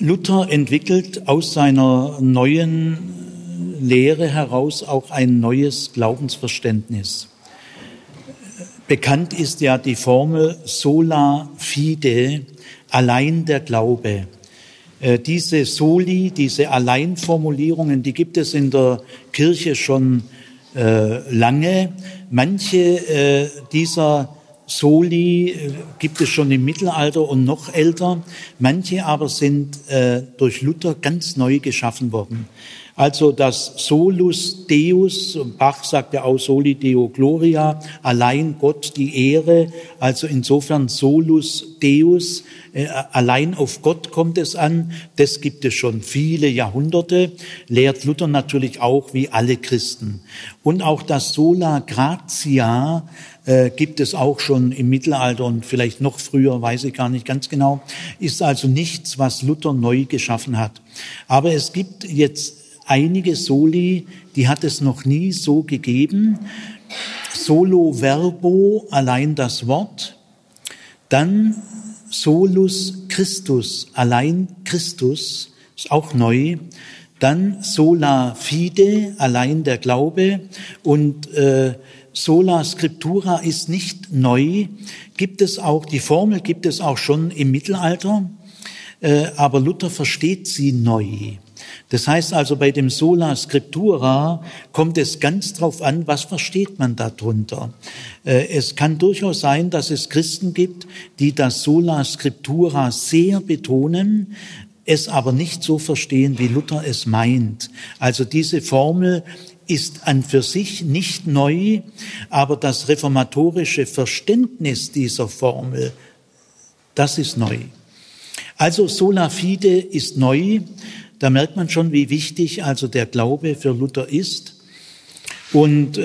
Luther entwickelt aus seiner neuen Lehre heraus auch ein neues Glaubensverständnis. Bekannt ist ja die Formel sola fide, allein der Glaube. Diese Soli, diese Alleinformulierungen, die gibt es in der Kirche schon lange. Manche dieser Soli gibt es schon im Mittelalter und noch älter. Manche aber sind durch Luther ganz neu geschaffen worden. Also das Solus Deus, Bach sagt ja auch Soli Deo Gloria, allein Gott die Ehre, also insofern Solus Deus, allein auf Gott kommt es an, das gibt es schon viele Jahrhunderte, lehrt Luther natürlich auch wie alle Christen. Und auch das Sola Gratia gibt es auch schon im Mittelalter und vielleicht noch früher, weiß ich gar nicht ganz genau, ist also nichts, was Luther neu geschaffen hat. Aber es gibt jetzt einige Soli, die hat es noch nie so gegeben. Solo verbo, allein das Wort. Dann solus Christus, allein Christus, ist auch neu. Dann sola fide, allein der Glaube. Und sola scriptura ist nicht neu. Gibt es auch, die Formel gibt es auch schon im Mittelalter. Aber Luther versteht sie neu. Das heißt also, bei dem Sola Scriptura kommt es ganz drauf an, was versteht man darunter. Es kann durchaus sein, dass es Christen gibt, die das Sola Scriptura sehr betonen, es aber nicht so verstehen, wie Luther es meint. Also diese Formel ist an für sich nicht neu, aber das reformatorische Verständnis dieser Formel, das ist neu. Also Sola Fide ist neu. Da merkt man schon, wie wichtig also der Glaube für Luther ist. Und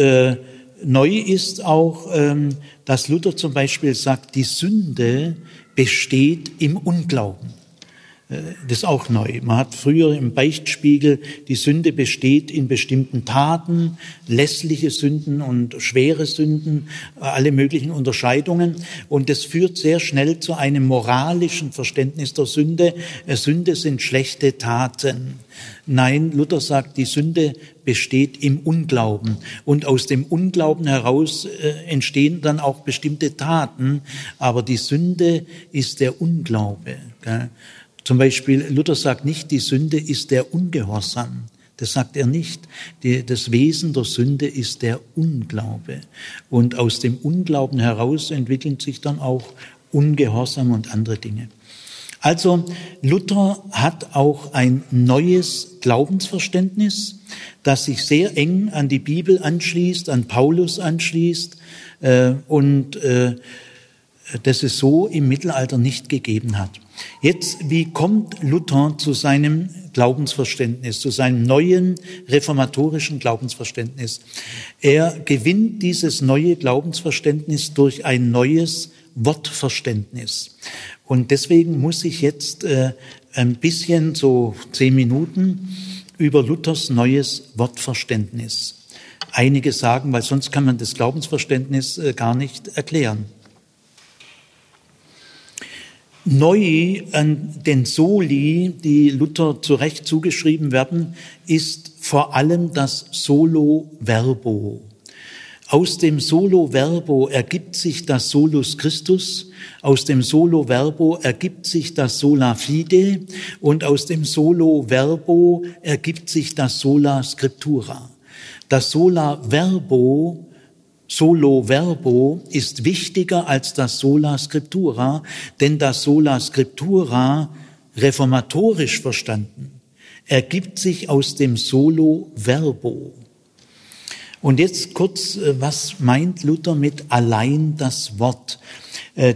neu ist auch, dass Luther zum Beispiel sagt, die Sünde besteht im Unglauben. Das ist auch neu. Man hat früher im Beichtspiegel, die Sünde besteht in bestimmten Taten, lässliche Sünden und schwere Sünden, alle möglichen Unterscheidungen. Und das führt sehr schnell zu einem moralischen Verständnis der Sünde. Sünde sind schlechte Taten. Nein, Luther sagt, die Sünde besteht im Unglauben. Und aus dem Unglauben heraus entstehen dann auch bestimmte Taten. Aber die Sünde ist der Unglaube, gell? Zum Beispiel, Luther sagt nicht, die Sünde ist der Ungehorsam. Das sagt er nicht. Das Wesen der Sünde ist der Unglaube. Und aus dem Unglauben heraus entwickeln sich dann auch Ungehorsam und andere Dinge. Also, Luther hat auch ein neues Glaubensverständnis, das sich sehr eng an die Bibel anschließt, an Paulus anschließt, und das es so im Mittelalter nicht gegeben hat. Jetzt, wie kommt Luther zu seinem Glaubensverständnis, zu seinem neuen reformatorischen Glaubensverständnis? Er gewinnt dieses neue Glaubensverständnis durch ein neues Wortverständnis. Und deswegen muss ich jetzt ein bisschen, so 10 Minuten, über Luthers neues Wortverständnis einige sagen, weil sonst kann man das Glaubensverständnis gar nicht erklären. Neu an den Soli, die Luther zu Recht zugeschrieben werden, ist vor allem das Solo Verbo. Aus dem Solo Verbo ergibt sich das Solus Christus, aus dem Solo Verbo ergibt sich das Sola Fide und aus dem Solo Verbo ergibt sich das Sola Scriptura. Das Sola Verbo, Solo Verbo, ist wichtiger als das Sola Scriptura, denn das Sola Scriptura, reformatorisch verstanden, ergibt sich aus dem Solo Verbo. Und jetzt kurz, was meint Luther mit allein das Wort?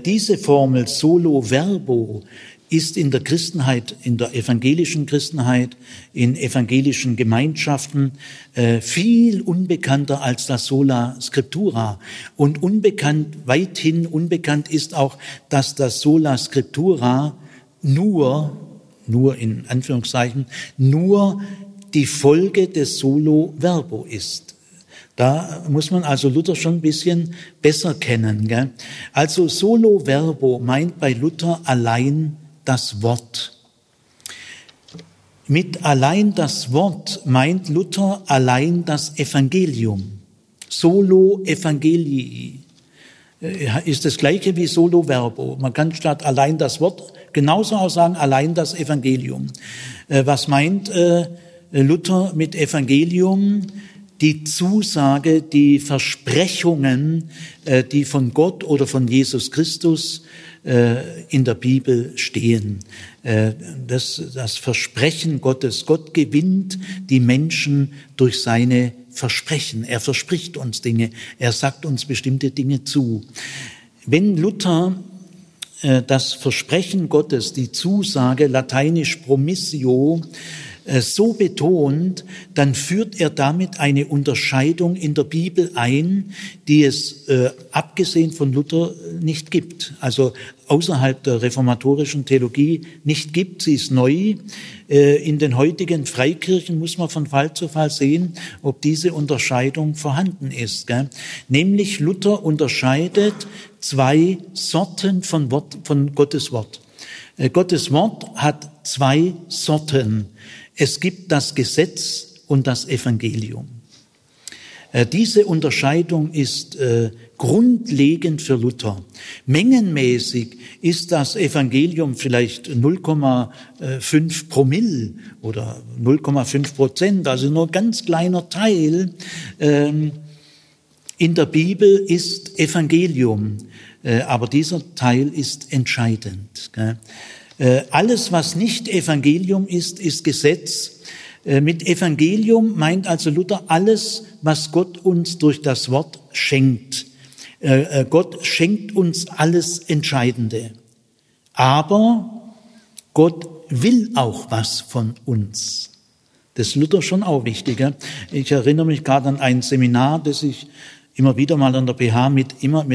Diese Formel Solo Verbo ist in der Christenheit, in der evangelischen Christenheit, in evangelischen Gemeinschaften viel unbekannter als das Sola Scriptura. Und unbekannt, weithin unbekannt ist auch, dass das Sola Scriptura nur in Anführungszeichen, nur die Folge des Solo Verbo ist. Da muss man also Luther schon ein bisschen besser kennen, gell? Also Solo Verbo meint bei Luther allein das Wort. Mit allein das Wort meint Luther allein das Evangelium. Solo Evangelii ist das Gleiche wie Solo Verbo. Man kann statt allein das Wort genauso auch sagen, allein das Evangelium. Was meint Luther mit Evangelium? Die Zusage, die Versprechungen, die von Gott oder von Jesus Christus in der Bibel stehen. Das Versprechen Gottes. Gott gewinnt die Menschen durch seine Versprechen. Er verspricht uns Dinge. Er sagt uns bestimmte Dinge zu. Wenn Luther das Versprechen Gottes, die Zusage, lateinisch promissio, so betont, dann führt er damit eine Unterscheidung in der Bibel ein, die es abgesehen von Luther nicht gibt, also außerhalb der reformatorischen Theologie nicht gibt. Sie ist neu. In den heutigen Freikirchen muss man von Fall zu Fall sehen, ob diese Unterscheidung vorhanden ist. Nämlich Luther unterscheidet zwei Sorten von Gottes Wort. Gottes Wort hat zwei Sorten. Es gibt das Gesetz und das Evangelium. Diese Unterscheidung ist grundlegend für Luther. Mengenmäßig ist das Evangelium vielleicht 0,5 Promille oder 0,5%, also nur ein ganz kleiner Teil. In der Bibel ist Evangelium, aber dieser Teil ist entscheidend. Alles, was nicht Evangelium ist, ist Gesetz. Mit Evangelium meint also Luther alles, was Gott uns durch das Wort schenkt. Gott schenkt uns alles Entscheidende. Aber Gott will auch was von uns. Das ist Luther schon auch wichtig. Ich erinnere mich gerade an ein Seminar, das ich immer wieder mal an der BH mit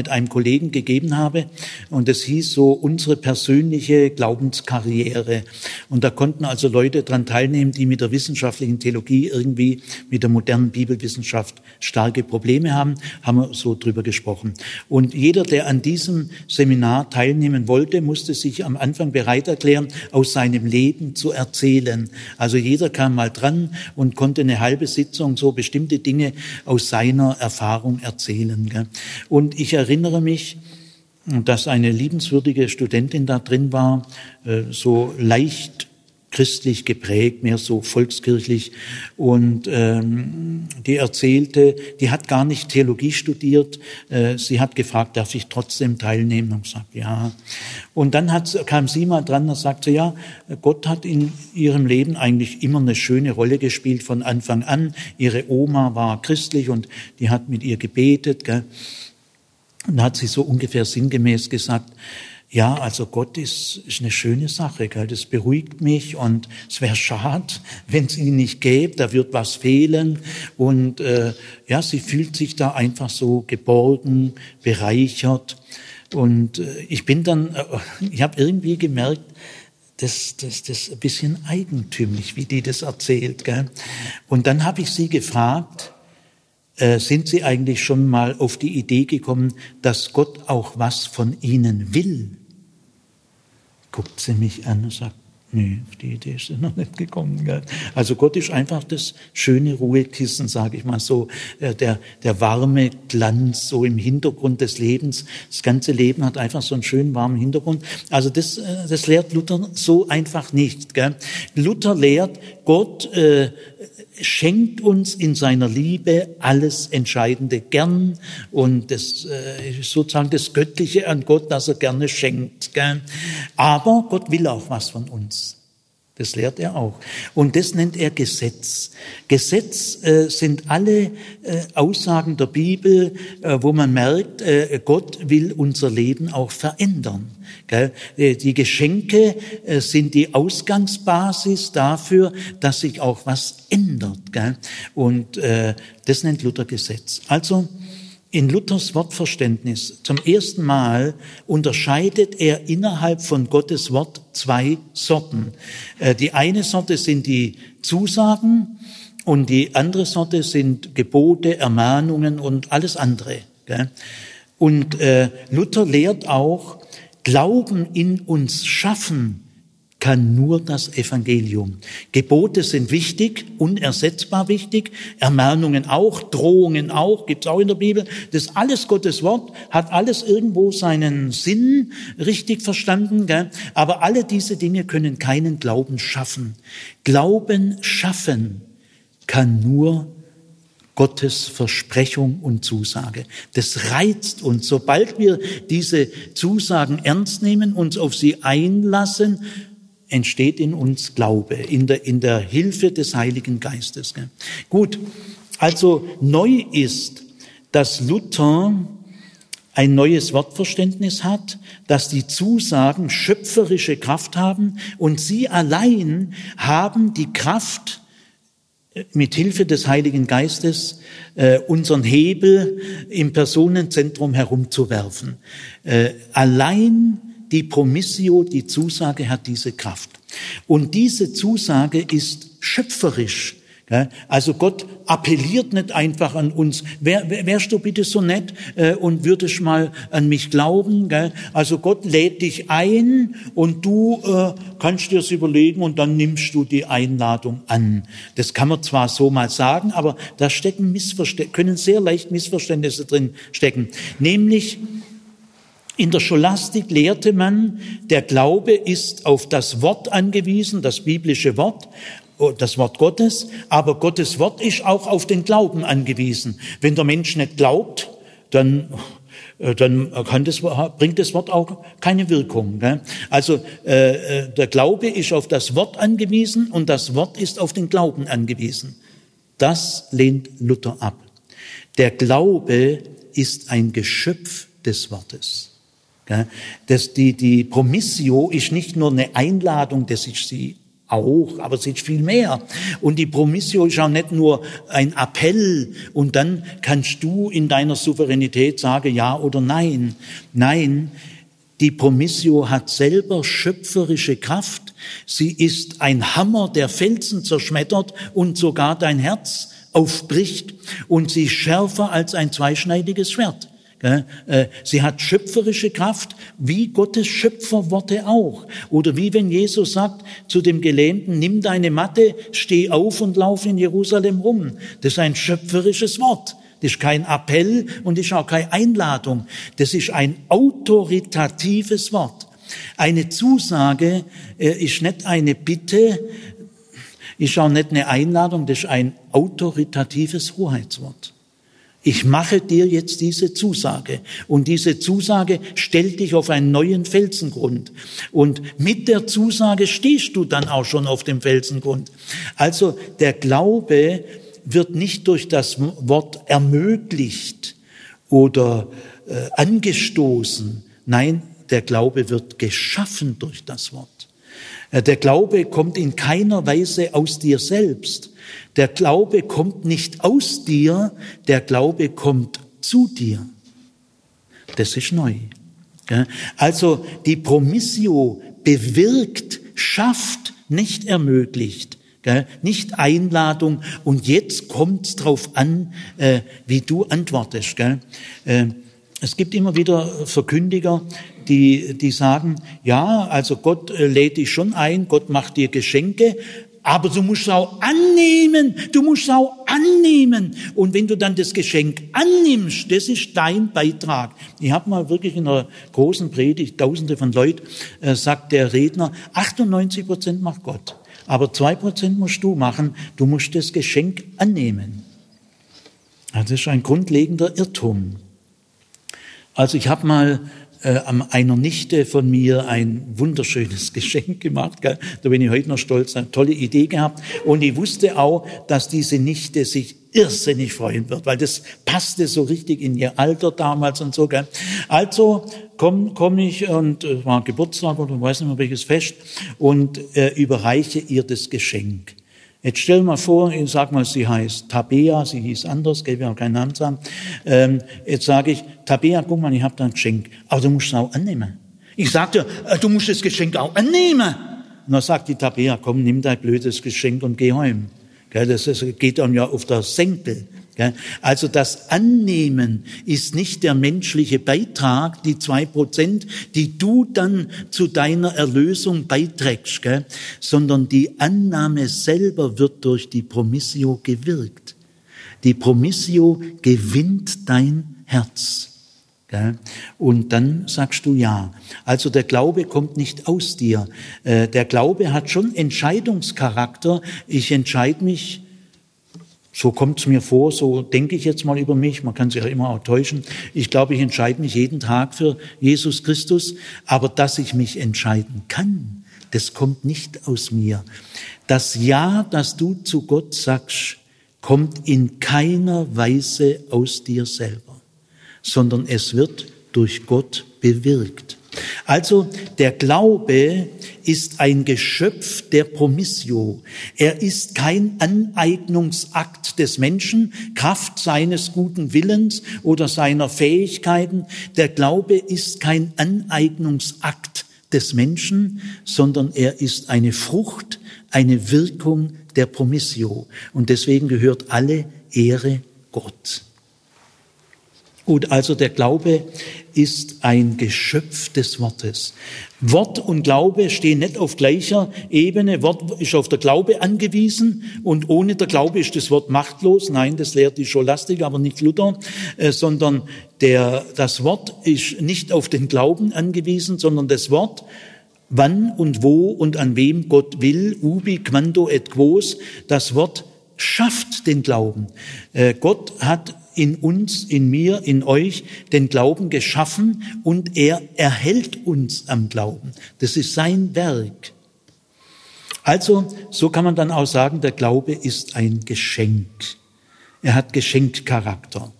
einem Kollegen gegeben habe. Und es hieß so, unsere persönliche Glaubenskarriere. Und da konnten also Leute dran teilnehmen, die mit der wissenschaftlichen Theologie irgendwie, mit der modernen Bibelwissenschaft starke Probleme haben, haben wir so drüber gesprochen. Und jeder, der an diesem Seminar teilnehmen wollte, musste sich am Anfang bereit erklären, aus seinem Leben zu erzählen. Also jeder kam mal dran und konnte eine halbe Sitzung so bestimmte Dinge aus seiner Erfahrung erzählen. Und ich erinnere mich, dass eine liebenswürdige Studentin da drin war, so leicht christlich geprägt, mehr so volkskirchlich, und die erzählte, die hat gar nicht Theologie studiert, sie hat gefragt, darf ich trotzdem teilnehmen? Und ich sagte, ja. Und dann kam sie mal dran und sagte, ja, Gott hat in ihrem Leben eigentlich immer eine schöne Rolle gespielt von Anfang an. Ihre Oma war christlich und die hat mit ihr gebetet, gell? Und da hat sie so ungefähr sinngemäß gesagt, ja, also Gott ist eine schöne Sache, gell? Das beruhigt mich und es wäre schade, wenn es ihn nicht gäbe, da wird was fehlen. Und ja, sie fühlt sich da einfach so geborgen, bereichert. Und ich habe irgendwie gemerkt, das ist ein bisschen eigentümlich, wie die das erzählt. Gell? Und dann habe ich sie gefragt, sind Sie eigentlich schon mal auf die Idee gekommen, dass Gott auch was von Ihnen will? Guckt sie mich an und sagt, nee, auf die Idee ist sie noch nicht gekommen. Gell? Also Gott ist einfach das schöne Ruhekissen, sage ich mal so, der warme Glanz so im Hintergrund des Lebens. Das ganze Leben hat einfach so einen schönen warmen Hintergrund. Also das lehrt Luther so einfach nicht. Gell? Luther lehrt, Gott schenkt uns in seiner Liebe alles Entscheidende gern, und das ist sozusagen das Göttliche an Gott, das er gerne schenkt. Gell? Aber Gott will auch was von uns. Das lehrt er auch. Und das nennt er Gesetz. Gesetz sind alle Aussagen der Bibel, wo man merkt, Gott will unser Leben auch verändern. Gell? Die Geschenke sind die Ausgangsbasis dafür, dass sich auch was ändert. Gell? Und das nennt Luther Gesetz. Also in Luthers Wortverständnis zum ersten Mal unterscheidet er innerhalb von Gottes Wort zwei Sorten. Die eine Sorte sind die Zusagen und die andere Sorte sind Gebote, Ermahnungen und alles andere. Und Luther lehrt auch, Glauben in uns schaffen kann nur das Evangelium. Gebote sind wichtig, unersetzbar wichtig, Ermahnungen auch, Drohungen auch, gibt's auch in der Bibel. Das alles Gottes Wort, hat alles irgendwo seinen Sinn richtig verstanden, gell? Aber alle diese Dinge können keinen Glauben schaffen. Glauben schaffen kann nur Gottes Versprechung und Zusage. Das reizt uns. Sobald wir diese Zusagen ernst nehmen, uns auf sie einlassen, entsteht in uns Glaube, in der Hilfe des Heiligen Geistes. Gut, also neu ist, dass Luther ein neues Wortverständnis hat, dass die Zusagen schöpferische Kraft haben und sie allein haben die Kraft, mit Hilfe des Heiligen Geistes unseren Hebel im Personenzentrum herumzuwerfen. Allein die Promissio, die Zusage, hat diese Kraft. Und diese Zusage ist schöpferisch. Also Gott appelliert nicht einfach an uns, wärst du bitte so nett und würdest mal an mich glauben. Gell? Also Gott lädt dich ein und du kannst dir das überlegen und dann nimmst du die Einladung an. Das kann man zwar so mal sagen, aber da können sehr leicht Missverständnisse drin stecken. Nämlich in der Scholastik lehrte man, der Glaube ist auf das Wort angewiesen, das biblische Wort, das Wort Gottes, aber Gottes Wort ist auch auf den Glauben angewiesen. Wenn der Mensch nicht glaubt, dann bringt das Wort auch keine Wirkung. Ne? Also der Glaube ist auf das Wort angewiesen und das Wort ist auf den Glauben angewiesen. Das lehnt Luther ab. Der Glaube ist ein Geschöpf des Wortes. Ne? Die Promissio ist nicht nur eine Einladung, das ist sie auch, aber es ist viel mehr. Und die Promissio ist auch nicht nur ein Appell und dann kannst du in deiner Souveränität sagen, ja oder nein. Nein, die Promissio hat selber schöpferische Kraft. Sie ist ein Hammer, der Felsen zerschmettert und sogar dein Herz aufbricht und sie ist schärfer als ein zweischneidiges Schwert. Sie hat schöpferische Kraft, wie Gottes Schöpferworte auch. Oder wie wenn Jesus sagt zu dem Gelähmten, nimm deine Matte, steh auf und lauf in Jerusalem rum. Das ist ein schöpferisches Wort. Das ist kein Appell und das ist auch keine Einladung. Das ist ein autoritatives Wort. Eine Zusage ist nicht eine Bitte, ist auch nicht eine Einladung, das ist ein autoritatives Hoheitswort. Ich mache dir jetzt diese Zusage und diese Zusage stellt dich auf einen neuen Felsengrund und mit der Zusage stehst du dann auch schon auf dem Felsengrund. Also der Glaube wird nicht durch das Wort ermöglicht oder angestoßen. Nein, der Glaube wird geschaffen durch das Wort. Der Glaube kommt in keiner Weise aus dir selbst. Der Glaube kommt nicht aus dir, der Glaube kommt zu dir. Das ist neu. Also die Promissio bewirkt, schafft, nicht ermöglicht, nicht Einladung. Und jetzt kommt es drauf an, wie du antwortest. Es gibt immer wieder Verkündiger, die sagen, ja, also Gott lädt dich schon ein, Gott macht dir Geschenke, aber du musst es auch annehmen, Und wenn du dann das Geschenk annimmst, das ist dein Beitrag. Ich habe mal wirklich in einer großen Predigt, tausende von Leuten, sagt der Redner, 98% macht Gott, aber 2% musst du machen, du musst das Geschenk annehmen. Das ist ein grundlegender Irrtum. Also ich habe mal einer Nichte von mir ein wunderschönes Geschenk gemacht. Gell? Da bin ich heute noch stolz, eine tolle Idee gehabt. Und ich wusste auch, dass diese Nichte sich irrsinnig freuen wird, weil das passte so richtig in ihr Alter damals und so. Gell? Also komm ich, und es war Geburtstag oder ich weiß nicht mehr welches Fest, und überreiche ihr das Geschenk. Jetzt stell dir mal vor, ich sag mal, sie heißt Tabea, sie hieß anders, gell, wir haben keinen Namen sagen. Jetzt sage ich, Tabea, guck mal, ich habe da ein Geschenk, aber du musst es auch annehmen. Ich sagte, du musst das Geschenk auch annehmen. Und dann sagt die Tabea, komm, nimm dein blödes Geschenk und geh heim. Gell, das geht dann ja auf der Senkel. Also das Annehmen ist nicht der menschliche Beitrag, die 2%, die du dann zu deiner Erlösung beiträgst, sondern die Annahme selber wird durch die Promissio gewirkt. Die Promissio gewinnt dein Herz. Und dann sagst du ja. Also der Glaube kommt nicht aus dir. Der Glaube hat schon Entscheidungscharakter. Ich entscheide mich, so kommt es mir vor, so denke ich jetzt mal über mich, man kann sich ja immer auch täuschen. Ich glaube, ich entscheide mich jeden Tag für Jesus Christus, aber dass ich mich entscheiden kann, das kommt nicht aus mir. Das Ja, das du zu Gott sagst, kommt in keiner Weise aus dir selber, sondern es wird durch Gott bewirkt. Also der Glaube ist ein Geschöpf der Promissio. Er ist kein Aneignungsakt des Menschen, Kraft seines guten Willens oder seiner Fähigkeiten. Der Glaube ist kein Aneignungsakt des Menschen, sondern er ist eine Frucht, eine Wirkung der Promissio. Und deswegen gehört alle Ehre Gott. Gut, also der Glaube ist ein Geschöpf des Wortes. Wort und Glaube stehen nicht auf gleicher Ebene. Wort ist auf der Glaube angewiesen und ohne der Glaube ist das Wort machtlos. Nein, das lehrt die Scholastik, aber nicht Luther, sondern das Wort ist nicht auf den Glauben angewiesen, sondern das Wort, wann und wo und an wem Gott will, ubi, quando et quos, das Wort schafft den Glauben. Gott hat in uns, in mir, in euch den Glauben geschaffen und er erhält uns am Glauben. Das ist sein Werk. Also, so kann man dann auch sagen, der Glaube ist ein Geschenk. Er hat Geschenkcharakter.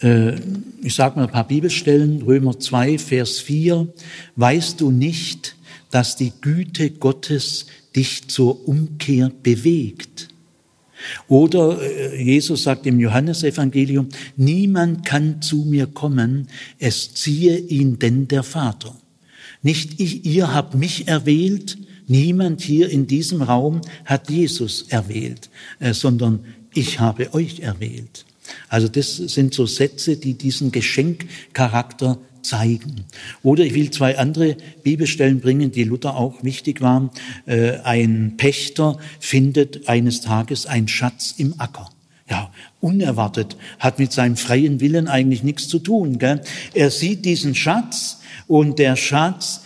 Ich sage mal ein paar Bibelstellen, Römer 2, Vers 4. Weißt du nicht, dass die Güte Gottes dich zur Umkehr bewegt? Oder Jesus sagt im Johannesevangelium, niemand kann zu mir kommen, es ziehe ihn denn der Vater. Nicht ich, ihr habt mich erwählt, niemand hier in diesem Raum hat Jesus erwählt, sondern ich habe euch erwählt. Also das sind so Sätze, die diesen Geschenkcharakter zeigen. Oder ich will zwei andere Bibelstellen bringen, die Luther auch wichtig waren. Ein Pächter findet eines Tages einen Schatz im Acker. Ja, unerwartet, hat mit seinem freien Willen eigentlich nichts zu tun, gell? Er sieht diesen Schatz und der Schatz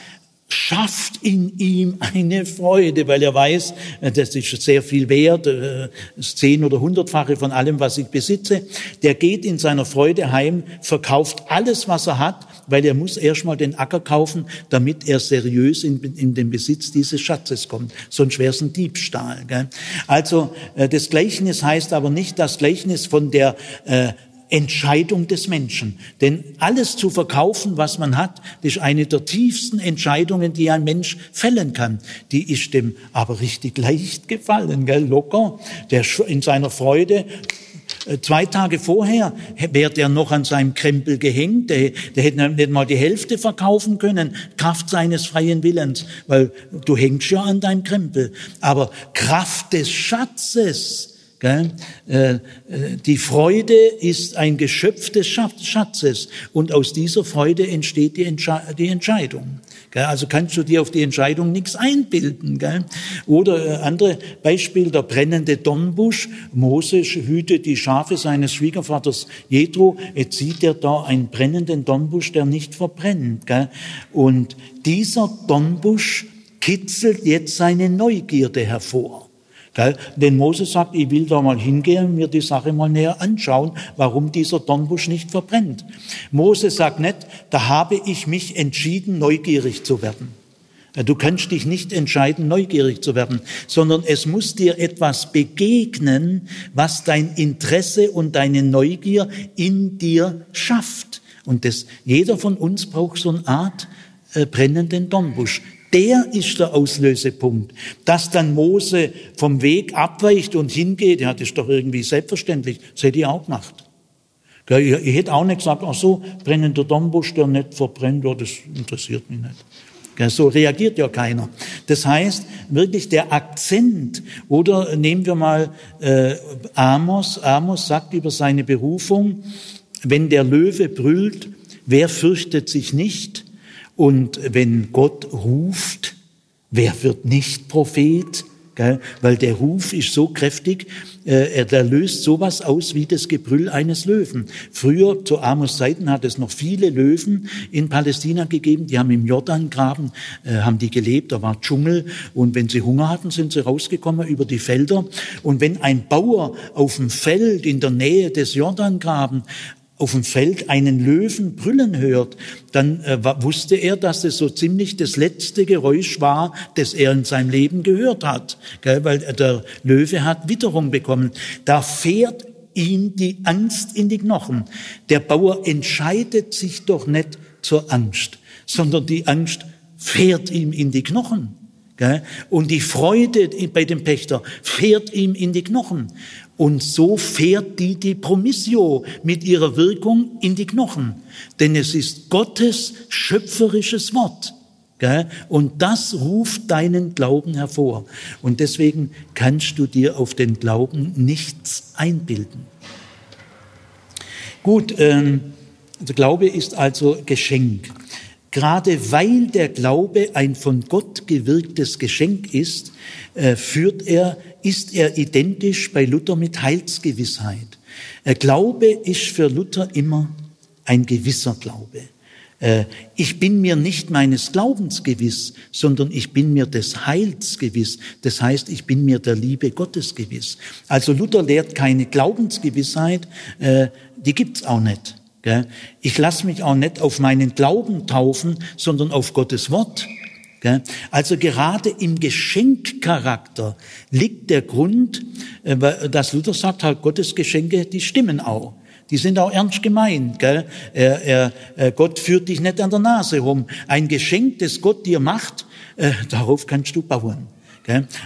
schafft in ihm eine Freude, weil er weiß, das ist sehr viel wert, 10- oder 100-fache von allem, was ich besitze. Der geht in seiner Freude heim, verkauft alles, was er hat, weil er muss erstmal den Acker kaufen, damit er seriös in den Besitz dieses Schatzes kommt. Sonst wäre es ein Diebstahl. Gell? Also das Gleichnis heißt aber nicht das Gleichnis von der Entscheidung des Menschen. Denn alles zu verkaufen, was man hat, ist eine der tiefsten Entscheidungen, die ein Mensch fällen kann. Die ist dem aber richtig leicht gefallen, gell? Locker. Der in seiner Freude, 2 Tage vorher wäre der noch an seinem Krempel gehängt, der hätte nicht mal die Hälfte verkaufen können, Kraft seines freien Willens, weil du hängst ja an deinem Krempel. Aber Kraft des Schatzes, die Freude ist ein Geschöpf des Schatzes und aus dieser Freude entsteht die Entscheidung. Also kannst du dir auf die Entscheidung nichts einbilden. Oder andere Beispiel, der brennende Dornbusch. Mose hütet die Schafe seines Schwiegervaters Jethro. Jetzt sieht er da einen brennenden Dornbusch, der nicht verbrennt. Und dieser Dornbusch kitzelt jetzt seine Neugierde hervor. Denn Moses sagt, ich will da mal hingehen und mir die Sache mal näher anschauen, warum dieser Dornbusch nicht verbrennt. Moses sagt nicht, da habe ich mich entschieden, neugierig zu werden. Du kannst dich nicht entscheiden, neugierig zu werden, sondern es muss dir etwas begegnen, was dein Interesse und deine Neugier in dir schafft. Und jeder von uns braucht so eine Art brennenden Dornbusch. Der ist der Auslösepunkt. Dass dann Mose vom Weg abweicht und hingeht, ja, das ist doch irgendwie selbstverständlich. Das hätte ich auch gemacht. Ich hätte auch nicht gesagt, ach so, brennender Dornbusch, der nicht verbrennt, ja, das interessiert mich nicht. So reagiert ja keiner. Das heißt, wirklich der Akzent, oder nehmen wir mal Amos. Amos sagt über seine Berufung, wenn der Löwe brüllt, wer fürchtet sich nicht? Und wenn Gott ruft, wer wird nicht Prophet? Weil der Ruf ist so kräftig, er löst sowas aus wie das Gebrüll eines Löwen. Früher, zu Amos Zeiten, hat es noch viele Löwen in Palästina gegeben, die haben im Jordangraben, haben die gelebt, da war Dschungel, und wenn sie Hunger hatten, sind sie rausgekommen über die Felder, und wenn ein Bauer auf dem Feld in der Nähe des Jordangraben auf dem Feld einen Löwen brüllen hört, dann wusste er, dass es so ziemlich das letzte Geräusch war, das er in seinem Leben gehört hat. Gell? Weil der Löwe hat Witterung bekommen. Da fährt ihm die Angst in die Knochen. Der Bauer entscheidet sich doch nicht zur Angst, sondern die Angst fährt ihm in die Knochen. Gell? Und die Freude bei dem Pächter fährt ihm in die Knochen. Und so fährt die Promissio mit ihrer Wirkung in die Knochen. Denn es ist Gottes schöpferisches Wort. Gell? Und das ruft deinen Glauben hervor. Und deswegen kannst du dir auf den Glauben nichts einbilden. Gut, der Glaube ist also Geschenk. Gerade weil der Glaube ein von Gott gewirktes Geschenk ist, ist er identisch bei Luther mit Heilsgewissheit. Glaube ist für Luther immer ein gewisser Glaube. Ich bin mir nicht meines Glaubens gewiss, sondern ich bin mir des Heils gewiss. Das heißt, ich bin mir der Liebe Gottes gewiss. Also Luther lehrt keine Glaubensgewissheit, die gibt's auch nicht. Ich lasse mich auch nicht auf meinen Glauben taufen, sondern auf Gottes Wort. Also gerade im Geschenkcharakter liegt der Grund, dass Luther sagt, Gottes Geschenke, die stimmen auch. Die sind auch ernst gemeint. Gott führt dich nicht an der Nase rum. Ein Geschenk, das Gott dir macht, darauf kannst du bauen.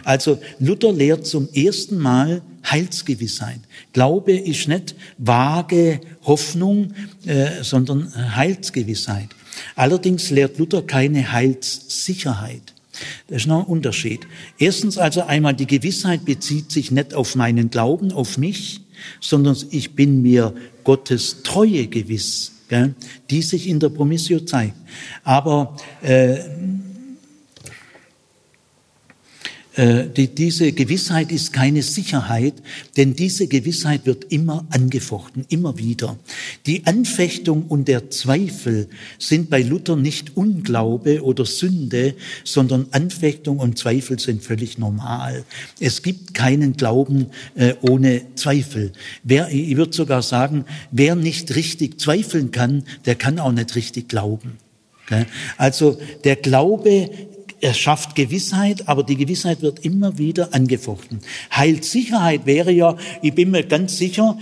Also Luther lehrt zum ersten Mal Heilsgewissheit. Glaube ist nicht vage Hoffnung, sondern Heilsgewissheit. Allerdings lehrt Luther keine Heilssicherheit. Das ist noch ein Unterschied. Erstens also einmal, die Gewissheit bezieht sich nicht auf meinen Glauben, auf mich, sondern ich bin mir Gottes Treue gewiss, gell, die sich in der Promissio zeigt. Aber diese Gewissheit ist keine Sicherheit, denn diese Gewissheit wird immer angefochten, immer wieder. Die Anfechtung und der Zweifel sind bei Luther nicht Unglaube oder Sünde, sondern Anfechtung und Zweifel sind völlig normal. Es gibt keinen Glauben ohne Zweifel. Ich würde sogar sagen, wer nicht richtig zweifeln kann, der kann auch nicht richtig glauben. Also der Glaube, er schafft Gewissheit, aber die Gewissheit wird immer wieder angefochten. Heilssicherheit wäre ja, ich bin mir ganz sicher,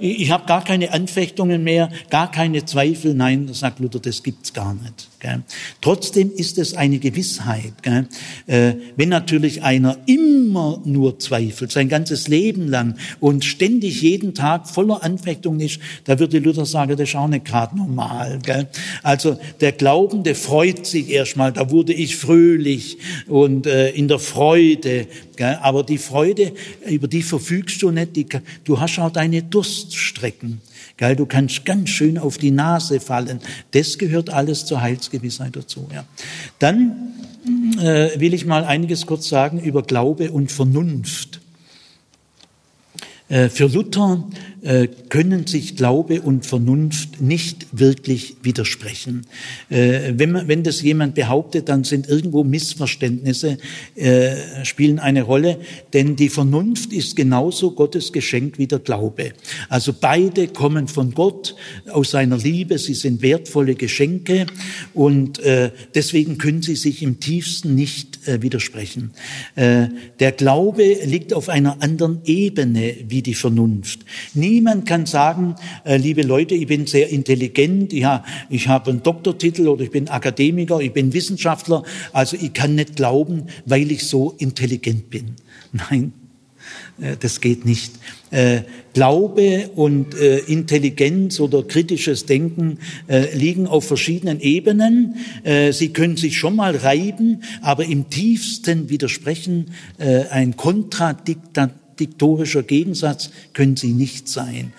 ich habe gar keine Anfechtungen mehr, gar keine Zweifel. Nein, sagt Luther, das gibt's gar nicht. Gell? Trotzdem ist es eine Gewissheit. Gell? Wenn natürlich einer immer nur zweifelt, sein ganzes Leben lang und ständig jeden Tag voller Anfechtungen ist, da würde Luther sagen, das ist auch nicht gerade normal. Gell? Also der Glaubende freut sich erstmal, da wurde ich fröhlich. Und in der Freude, gell? Aber die Freude, über die verfügst du nicht, du hast auch deine Durststrecken, gell? Du kannst ganz schön auf die Nase fallen, das gehört alles zur Heilsgewissheit dazu. Ja. Dann will ich mal einiges kurz sagen über Glaube und Vernunft. Für Luther können sich Glaube und Vernunft nicht wirklich widersprechen. Wenn das jemand behauptet, dann sind irgendwo Missverständnisse, spielen eine Rolle, denn die Vernunft ist genauso Gottes Geschenk wie der Glaube. Also beide kommen von Gott aus seiner Liebe, sie sind wertvolle Geschenke und deswegen können sie sich im tiefsten nicht widersprechen. Der Glaube liegt auf einer anderen Ebene wie die Vernunft. Niemand kann sagen, liebe Leute, ich bin sehr intelligent, ja, ich habe einen Doktortitel oder ich bin Akademiker, ich bin Wissenschaftler, also ich kann nicht glauben, weil ich so intelligent bin. Nein, Das geht nicht. Glaube und Intelligenz oder kritisches Denken liegen auf verschiedenen Ebenen. Sie können sich schon mal reiben, aber im tiefsten widersprechen, ein kontradiktorischer Gegensatz können sie nicht sein.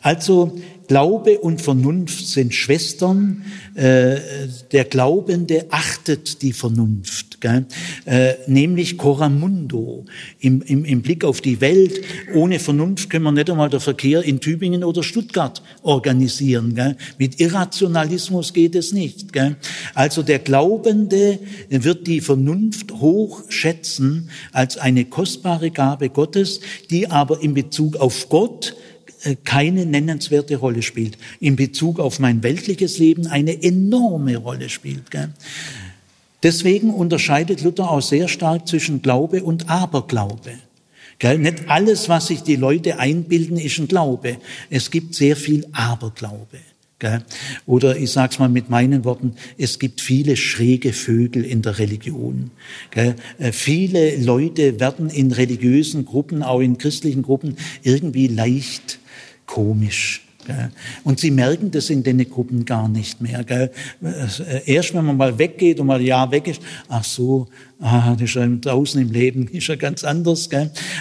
Also Glaube und Vernunft sind Schwestern. Der Glaubende achtet die Vernunft, nämlich coramundo, im Blick auf die Welt. Ohne Vernunft können wir nicht einmal den Verkehr in Tübingen oder Stuttgart organisieren. Mit Irrationalismus geht es nicht. Also der Glaubende wird die Vernunft hoch schätzen als eine kostbare Gabe Gottes, die aber in Bezug auf Gott keine nennenswerte Rolle spielt, in Bezug auf mein weltliches Leben eine enorme Rolle spielt. Deswegen unterscheidet Luther auch sehr stark zwischen Glaube und Aberglaube. Nicht alles, was sich die Leute einbilden, ist ein Glaube. Es gibt sehr viel Aberglaube. Oder ich sag's mal mit meinen Worten, es gibt viele schräge Vögel in der Religion. Viele Leute werden in religiösen Gruppen, auch in christlichen Gruppen, irgendwie leicht komisch. Und sie merken das in den Gruppen gar nicht mehr. Erst wenn man mal weggeht und mal ein Jahr weg ist, ach so, das ist ja draußen im Leben, ist ja ganz anders.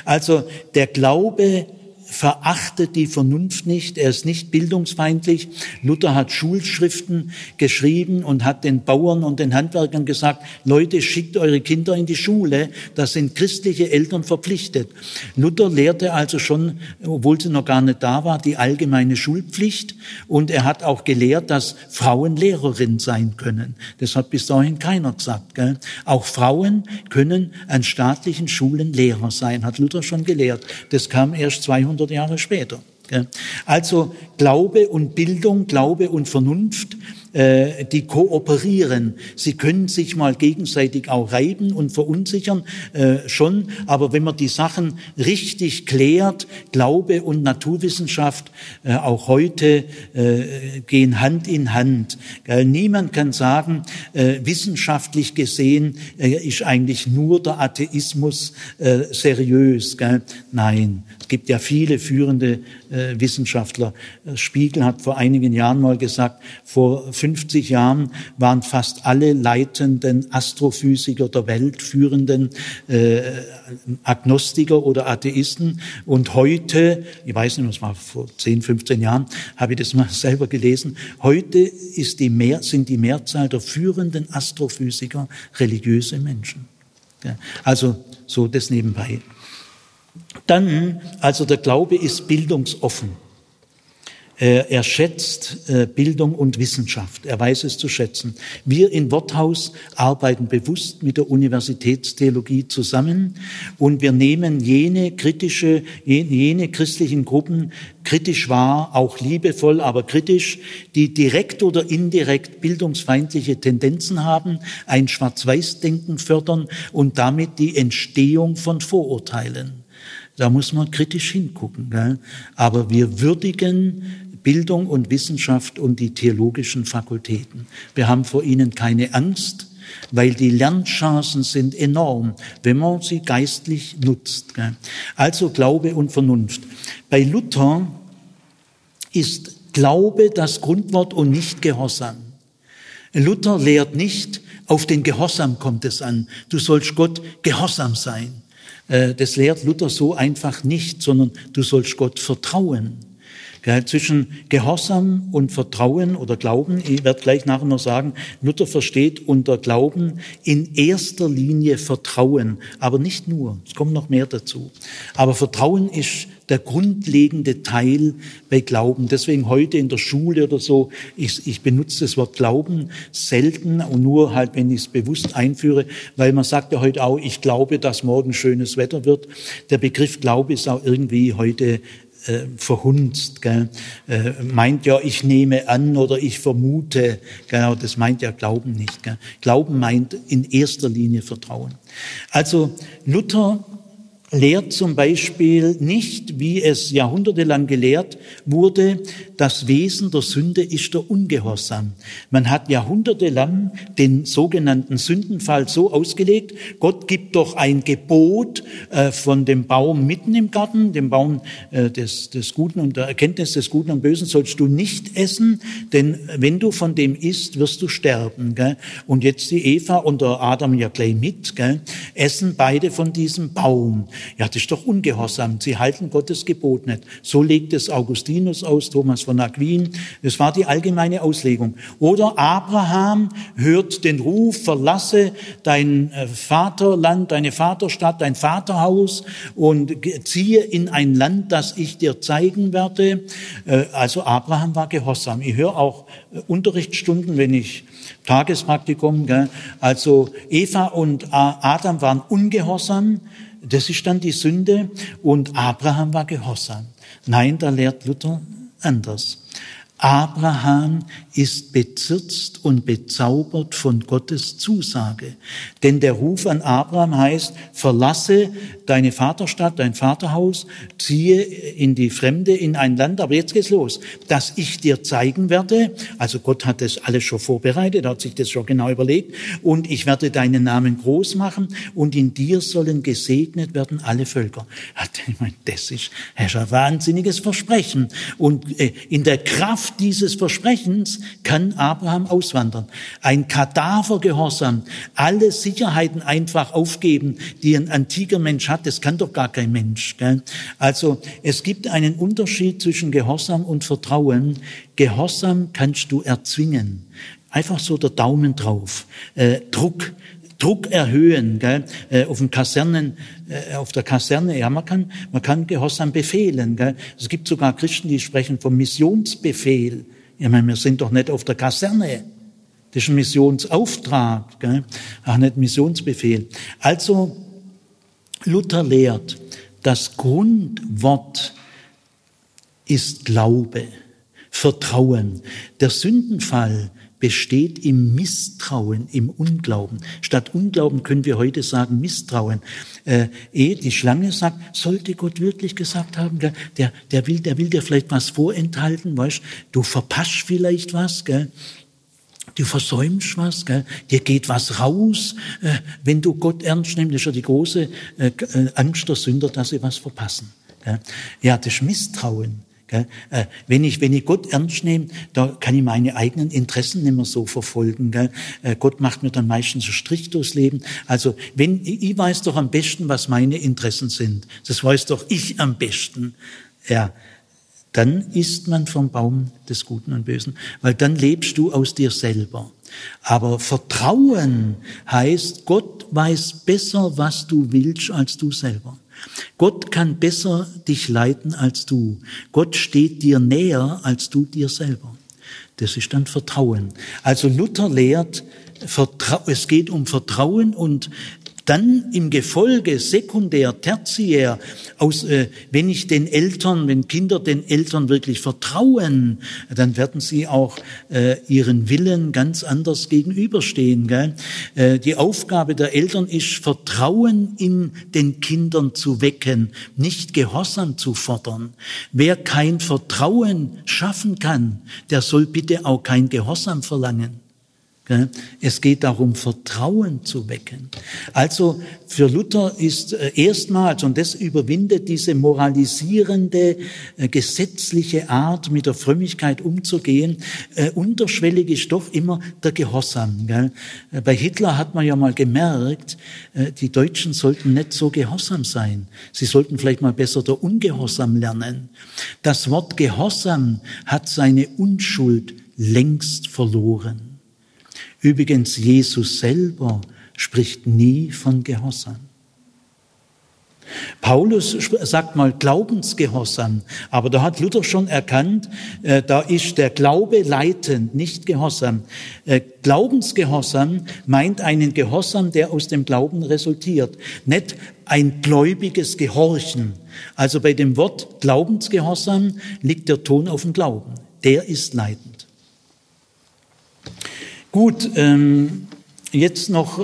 Also der Glaube verachtet die Vernunft nicht, er ist nicht bildungsfeindlich. Luther hat Schulschriften geschrieben und hat den Bauern und den Handwerkern gesagt, Leute, schickt eure Kinder in die Schule, das sind christliche Eltern verpflichtet. Luther lehrte also schon, obwohl sie noch gar nicht da war, die allgemeine Schulpflicht, und er hat auch gelehrt, dass Frauen Lehrerin sein können. Das hat bis dahin keiner gesagt. Auch Frauen können an staatlichen Schulen Lehrer sein, hat Luther schon gelehrt. Das kam erst 200 Jahre später. Also Glaube und Bildung, Glaube und Vernunft, die kooperieren. Sie können sich mal gegenseitig auch reiben und verunsichern, schon. Aber wenn man die Sachen richtig klärt, Glaube und Naturwissenschaft, auch heute, gehen Hand in Hand. Niemand kann sagen, wissenschaftlich gesehen ist eigentlich nur der Atheismus seriös. Nein. Es gibt ja viele führende Wissenschaftler. Spiegel hat vor einigen Jahren mal gesagt, vor 50 Jahren waren fast alle leitenden Astrophysiker der Welt führenden Agnostiker oder Atheisten. Und heute, ich weiß nicht, was war vor 10, 15 Jahren, habe ich das mal selber gelesen, heute ist sind die Mehrzahl der führenden Astrophysiker religiöse Menschen. Ja, also so das nebenbei. Dann, also der Glaube ist bildungsoffen. Er schätzt Bildung und Wissenschaft. Er weiß es zu schätzen. Wir in Worthaus arbeiten bewusst mit der Universitätstheologie zusammen und wir nehmen jene christlichen Gruppen kritisch wahr, auch liebevoll, aber kritisch, die direkt oder indirekt bildungsfeindliche Tendenzen haben, ein Schwarz-Weiß-Denken fördern und damit die Entstehung von Vorurteilen. Da muss man kritisch hingucken. Aber wir würdigen Bildung und Wissenschaft und die theologischen Fakultäten. Wir haben vor ihnen keine Angst, weil die Lernchancen sind enorm, wenn man sie geistlich nutzt. Also Glaube und Vernunft. Bei Luther ist Glaube das Grundwort und nicht Gehorsam. Luther lehrt nicht, auf den Gehorsam kommt es an. Du sollst Gott gehorsam sein. Das lehrt Luther so einfach nicht, sondern du sollst Gott vertrauen. Zwischen Gehorsam und Vertrauen oder Glauben, ich werde gleich nachher noch sagen, Luther versteht unter Glauben in erster Linie Vertrauen, aber nicht nur, es kommt noch mehr dazu. Aber Vertrauen ist der grundlegende Teil bei Glauben. Deswegen heute in der Schule oder so, ich benutze das Wort Glauben selten und nur halt, wenn ich es bewusst einführe, weil man sagt ja heute auch, ich glaube, dass morgen schönes Wetter wird. Der Begriff Glaube ist auch irgendwie heute verhunzt, meint ja, ich nehme an oder ich vermute, das meint ja Glauben nicht. Glauben meint in erster Linie Vertrauen. Also Luther lehrt zum Beispiel nicht, wie es jahrhundertelang gelehrt wurde, das Wesen der Sünde ist der Ungehorsam. Man hat jahrhundertelang den sogenannten Sündenfall so ausgelegt, Gott gibt doch ein Gebot von dem Baum mitten im Garten, dem Baum des Guten und der Erkenntnis des Guten und Bösen sollst du nicht essen, denn wenn du von dem isst, wirst du sterben. Gell? Und jetzt die Eva und der Adam ja gleich mit, gell? Essen beide von diesem Baum. Ja, das ist doch ungehorsam. Sie halten Gottes Gebot nicht. So legt es Augustinus aus, Thomas von Aquin. Das war die allgemeine Auslegung. Oder Abraham hört den Ruf, verlasse dein Vaterland, deine Vaterstadt, dein Vaterhaus und ziehe in ein Land, das ich dir zeigen werde. Also Abraham war gehorsam. Ich höre auch Unterrichtsstunden, wenn ich Tagespraktikum, gell? Also Eva und Adam waren ungehorsam. Das ist dann die Sünde und Abraham war gehorsam. Nein, da lehrt Luther anders. Abraham ist bezirzt und bezaubert von Gottes Zusage. Denn der Ruf an Abraham heißt, verlasse deine Vaterstadt, dein Vaterhaus, ziehe in die Fremde, in ein Land. Aber jetzt geht's los. Das ich dir zeigen werde, also Gott hat das alles schon vorbereitet, hat sich das schon genau überlegt. Und ich werde deinen Namen groß machen und in dir sollen gesegnet werden alle Völker. Ich meine, das ist ein wahnsinniges Versprechen. Und in der Kraft dieses Versprechens kann Abraham auswandern. Ein Kadavergehorsam, alle Sicherheiten einfach aufgeben, die ein antiker Mensch hat, das kann doch gar kein Mensch. Gell? Also es gibt einen Unterschied zwischen Gehorsam und Vertrauen. Gehorsam kannst du erzwingen. Einfach so der Daumen drauf. Druck erhöhen, gell? Auf der Kaserne, ja, man kann Gehorsam befehlen, gell? Es gibt sogar Christen, die sprechen vom Missionsbefehl. Ich meine, wir sind doch nicht auf der Kaserne. Das ist ein Missionsauftrag, gell? Ach, nicht Missionsbefehl. Also, Luther lehrt, das Grundwort ist Glaube, Vertrauen. Der Sündenfall besteht im Misstrauen, im Unglauben. Statt Unglauben können wir heute sagen Misstrauen. Die Schlange sagt, sollte Gott wirklich gesagt haben, gell? Der will dir vielleicht was vorenthalten, weißt? Du verpasst vielleicht was, gell? Du versäumst was, gell? Dir geht was raus, wenn du Gott ernst nimmst. Das ist ja die große Angst der Sünder, dass sie was verpassen. Gell? Ja, das ist Misstrauen. Wenn ich Gott ernst nehme, da kann ich meine eigenen Interessen nicht mehr so verfolgen. Gell? Gott macht mir dann meistens einen Strich durchs Leben. Also ich weiß doch am besten, was meine Interessen sind. Das weiß doch ich am besten. Ja, dann isst man vom Baum des Guten und Bösen, weil dann lebst du aus dir selber. Aber Vertrauen heißt, Gott weiß besser, was du willst, als du selber. Gott kann besser dich leiten als du. Gott steht dir näher als du dir selber. Das ist dann Vertrauen. Also Luther lehrt, es geht um Vertrauen und dann im Gefolge, sekundär, tertiär, wenn Kinder den Eltern wirklich vertrauen, dann werden sie auch ihren Willen ganz anders gegenüberstehen. Gell? Die Aufgabe der Eltern ist, Vertrauen in den Kindern zu wecken, nicht Gehorsam zu fordern. Wer kein Vertrauen schaffen kann, der soll bitte auch kein Gehorsam verlangen. Es geht darum, Vertrauen zu wecken. Also für Luther ist erstmals, und das überwindet diese moralisierende, gesetzliche Art, mit der Frömmigkeit umzugehen, unterschwellig ist doch immer der Gehorsam. Gell? Bei Hitler hat man ja mal gemerkt, die Deutschen sollten nicht so gehorsam sein. Sie sollten vielleicht mal besser der Ungehorsam lernen. Das Wort Gehorsam hat seine Unschuld längst verloren. Übrigens, Jesus selber spricht nie von Gehorsam. Paulus sagt mal Glaubensgehorsam, aber da hat Luther schon erkannt, da ist der Glaube leitend, nicht Gehorsam. Glaubensgehorsam meint einen Gehorsam, der aus dem Glauben resultiert, nicht ein gläubiges Gehorchen. Also bei dem Wort Glaubensgehorsam liegt der Ton auf dem Glauben, der ist leitend. Gut, jetzt noch,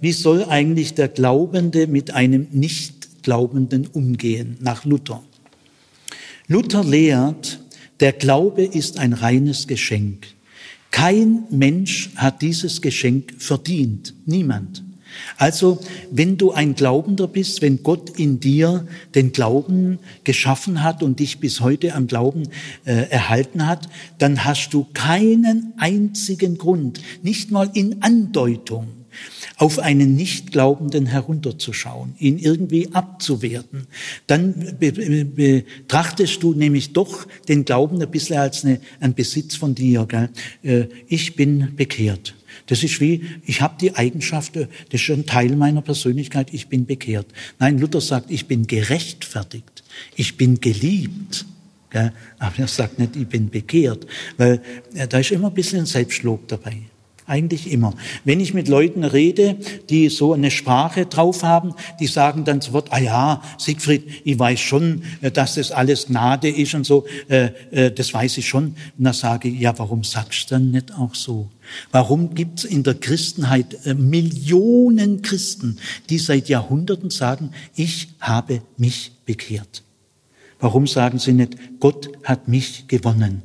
wie soll eigentlich der Glaubende mit einem nicht Nichtglaubenden umgehen, nach Luther. Luther lehrt, der Glaube ist ein reines Geschenk. Kein Mensch hat dieses Geschenk verdient, niemand. Also, wenn du ein Glaubender bist, wenn Gott in dir den Glauben geschaffen hat und dich bis heute am Glauben erhalten hat, dann hast du keinen einzigen Grund, nicht mal in Andeutung, auf einen Nichtglaubenden herunterzuschauen, ihn irgendwie abzuwerten. Dann betrachtest du nämlich doch den Glauben ein bisschen als ein Besitz von dir. Gell? Ich bin bekehrt. Das ist wie, ich habe die Eigenschaft, das ist schon Teil meiner Persönlichkeit, ich bin bekehrt. Nein, Luther sagt, ich bin gerechtfertigt, ich bin geliebt. Gell? Aber er sagt nicht, ich bin bekehrt, weil da ist immer ein bisschen Selbstlob dabei. Eigentlich immer. Wenn ich mit Leuten rede, die so eine Sprache drauf haben, die sagen dann sofort, ah ja, Siegfried, ich weiß schon, dass das alles Gnade ist und so, das weiß ich schon. Und dann sage ich, ja, warum sagst du dann nicht auch so? Warum gibt's in der Christenheit Millionen Christen, die seit Jahrhunderten sagen, ich habe mich bekehrt? Warum sagen sie nicht, Gott hat mich gewonnen?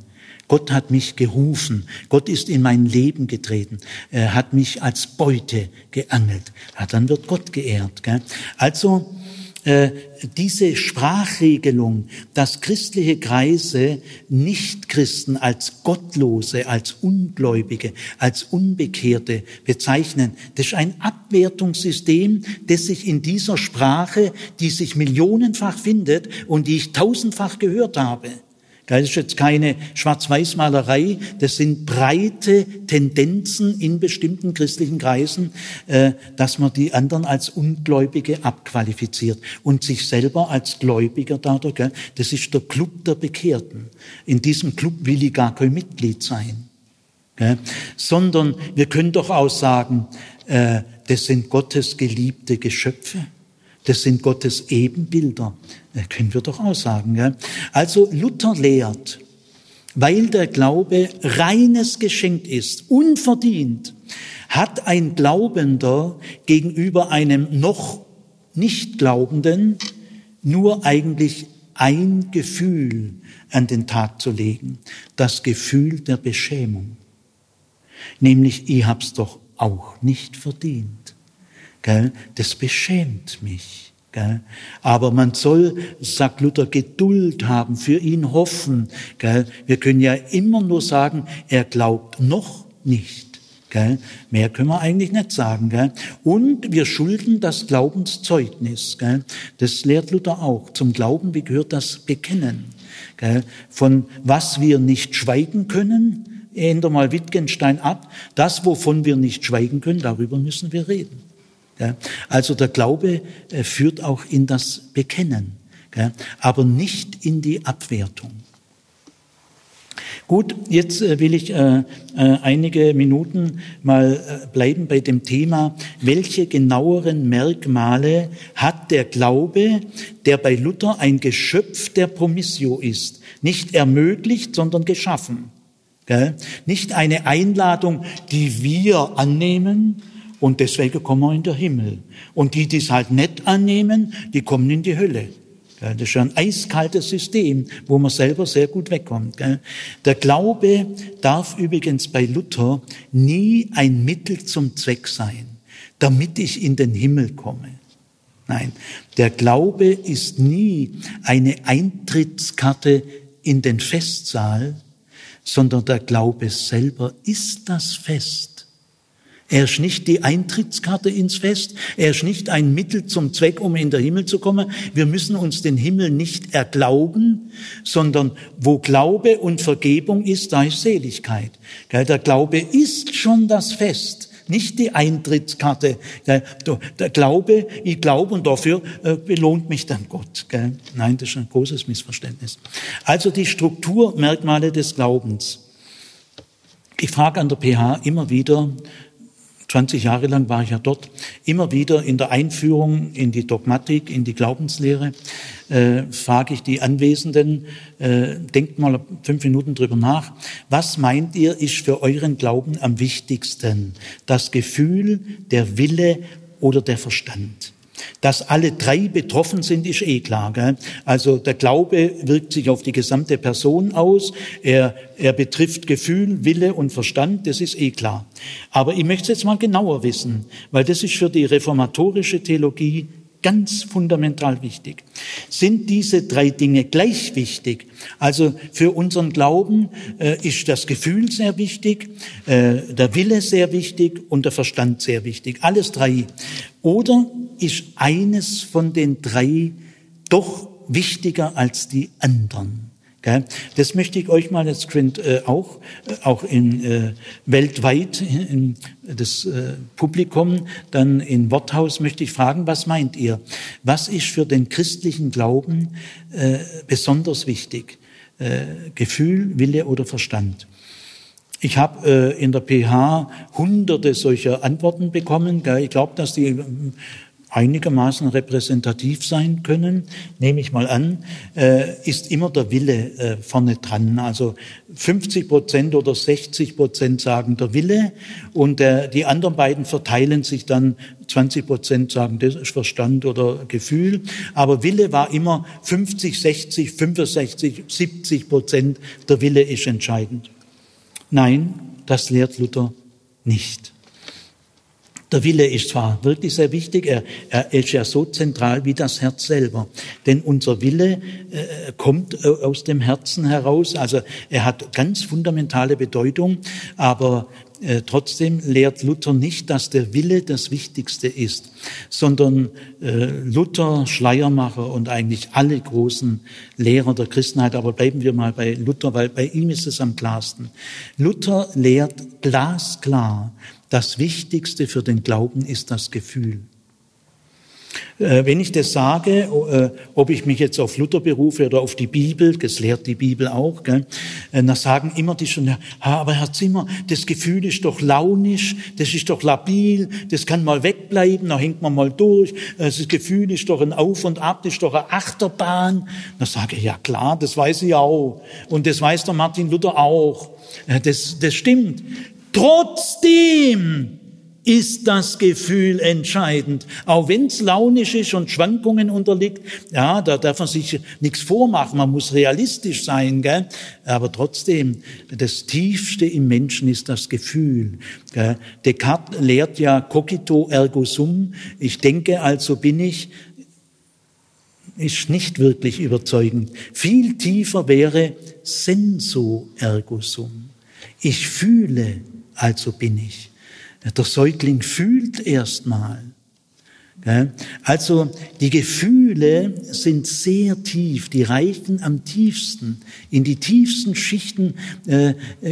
Gott hat mich gerufen, Gott ist in mein Leben getreten, hat mich als Beute geangelt. Ja, dann wird Gott geehrt. Gell? Also diese Sprachregelung, dass christliche Kreise Nichtchristen als Gottlose, als Ungläubige, als Unbekehrte bezeichnen, das ist ein Abwertungssystem, das sich in dieser Sprache, die sich millionenfach findet und die ich tausendfach gehört habe, das ist jetzt keine Schwarz-Weiß-Malerei, das sind breite Tendenzen in bestimmten christlichen Kreisen, dass man die anderen als Ungläubige abqualifiziert und sich selber als Gläubiger dadurch, das ist der Club der Bekehrten. In diesem Club will ich gar kein Mitglied sein. Sondern wir können doch auch sagen, das sind Gottes geliebte Geschöpfe. Das sind Gottes Ebenbilder, können wir doch auch sagen. Gell? Also Luther lehrt, weil der Glaube reines Geschenk ist, unverdient, hat ein Glaubender gegenüber einem noch Nichtglaubenden nur eigentlich ein Gefühl an den Tag zu legen, das Gefühl der Beschämung. Nämlich, ich hab's doch auch nicht verdient. Das beschämt mich. Aber man soll, sagt Luther, Geduld haben, für ihn hoffen. Wir können ja immer nur sagen, er glaubt noch nicht. Mehr können wir eigentlich nicht sagen. Und wir schulden das Glaubenszeugnis. Das lehrt Luther auch. Zum Glauben gehört das Bekennen. Von was wir nicht schweigen können, ändere mal Wittgenstein ab, das, wovon wir nicht schweigen können, darüber müssen wir reden. Also der Glaube führt auch in das Bekennen, aber nicht in die Abwertung. Gut, jetzt will ich einige Minuten mal bleiben bei dem Thema, welche genaueren Merkmale hat der Glaube, der bei Luther ein Geschöpf der Promissio ist, nicht ermöglicht, sondern geschaffen. Nicht eine Einladung, die wir annehmen, und deswegen kommen wir in den Himmel. Und die, die es halt nicht annehmen, die kommen in die Hölle. Das ist ein eiskaltes System, wo man selber sehr gut wegkommt. Der Glaube darf übrigens bei Luther nie ein Mittel zum Zweck sein, damit ich in den Himmel komme. Nein, der Glaube ist nie eine Eintrittskarte in den Festsaal, sondern der Glaube selber ist das Fest. Er ist nicht die Eintrittskarte ins Fest. Er ist nicht ein Mittel zum Zweck, um in den Himmel zu kommen. Wir müssen uns den Himmel nicht erglauben, sondern wo Glaube und Vergebung ist, da ist Seligkeit. Der Glaube ist schon das Fest, nicht die Eintrittskarte. Der Glaube, ich glaube und dafür belohnt mich dann Gott. Nein, das ist ein großes Missverständnis. Also die Strukturmerkmale des Glaubens. Ich frage an der PH immer wieder, 20 Jahre lang war ich ja dort, immer wieder in der Einführung in die Dogmatik, in die Glaubenslehre, frage ich die Anwesenden, denkt mal 5 Minuten drüber nach, was meint ihr, ist für euren Glauben am wichtigsten? Das Gefühl, der Wille oder der Verstand? Dass alle drei betroffen sind, ist eh klar. Gell? Also der Glaube wirkt sich auf die gesamte Person aus. Er betrifft Gefühl, Wille und Verstand, das ist eh klar. Aber ich möchte es jetzt mal genauer wissen, weil das ist für die reformatorische Theologie ganz fundamental wichtig. Sind diese drei Dinge gleich wichtig? Also für unseren Glauben ist das Gefühl sehr wichtig, der Wille sehr wichtig und der Verstand sehr wichtig. Alles drei. Oder ist eines von den drei doch wichtiger als die anderen? Gell? Das möchte ich euch mal jetzt auch weltweit in das Publikum, dann in Worthaus möchte ich fragen, was meint ihr? Was ist für den christlichen Glauben besonders wichtig? Gefühl, Wille oder Verstand? Ich habe in der PH hunderte solcher Antworten bekommen. Gell? Ich glaube, dass die einigermaßen repräsentativ sein können, nehme ich mal an, ist immer der Wille vorne dran. Also 50% oder 60% sagen der Wille und die anderen beiden verteilen sich dann, 20% sagen, das ist Verstand oder Gefühl. Aber Wille war immer 50, 60, 65, 70%, der Wille ist entscheidend. Nein, das lehrt Luther nicht. Der Wille ist zwar wirklich sehr wichtig, er ist ja so zentral wie das Herz selber. Denn unser Wille kommt aus dem Herzen heraus, also er hat ganz fundamentale Bedeutung, aber trotzdem lehrt Luther nicht, dass der Wille das Wichtigste ist, sondern Luther, Schleiermacher und eigentlich alle großen Lehrer der Christenheit, aber bleiben wir mal bei Luther, weil bei ihm ist es am klarsten. Luther lehrt glasklar, das Wichtigste für den Glauben ist das Gefühl. Wenn ich das sage, ob ich mich jetzt auf Luther berufe oder auf die Bibel, das lehrt die Bibel auch, gell? Da sagen immer die schon, aber Herr Zimmer, das Gefühl ist doch launisch, das ist doch labil, das kann mal wegbleiben, da hängt man mal durch, das Gefühl ist doch ein Auf und Ab, das ist doch eine Achterbahn. Da sage ich, ja klar, das weiß ich auch und das weiß der Martin Luther auch, das stimmt. Trotzdem ist das Gefühl entscheidend. Auch wenn es launisch ist und Schwankungen unterliegt, ja, da darf man sich nichts vormachen, man muss realistisch sein, gell? Aber trotzdem, das Tiefste im Menschen ist das Gefühl. Gell? Descartes lehrt ja cogito ergo sum, ich denke, also bin ich, ist nicht wirklich überzeugend. Viel tiefer wäre senso ergo sum, ich fühle, also bin ich. Der Säugling fühlt erstmal. Also die Gefühle sind sehr tief, die reichen am tiefsten, in die tiefsten Schichten,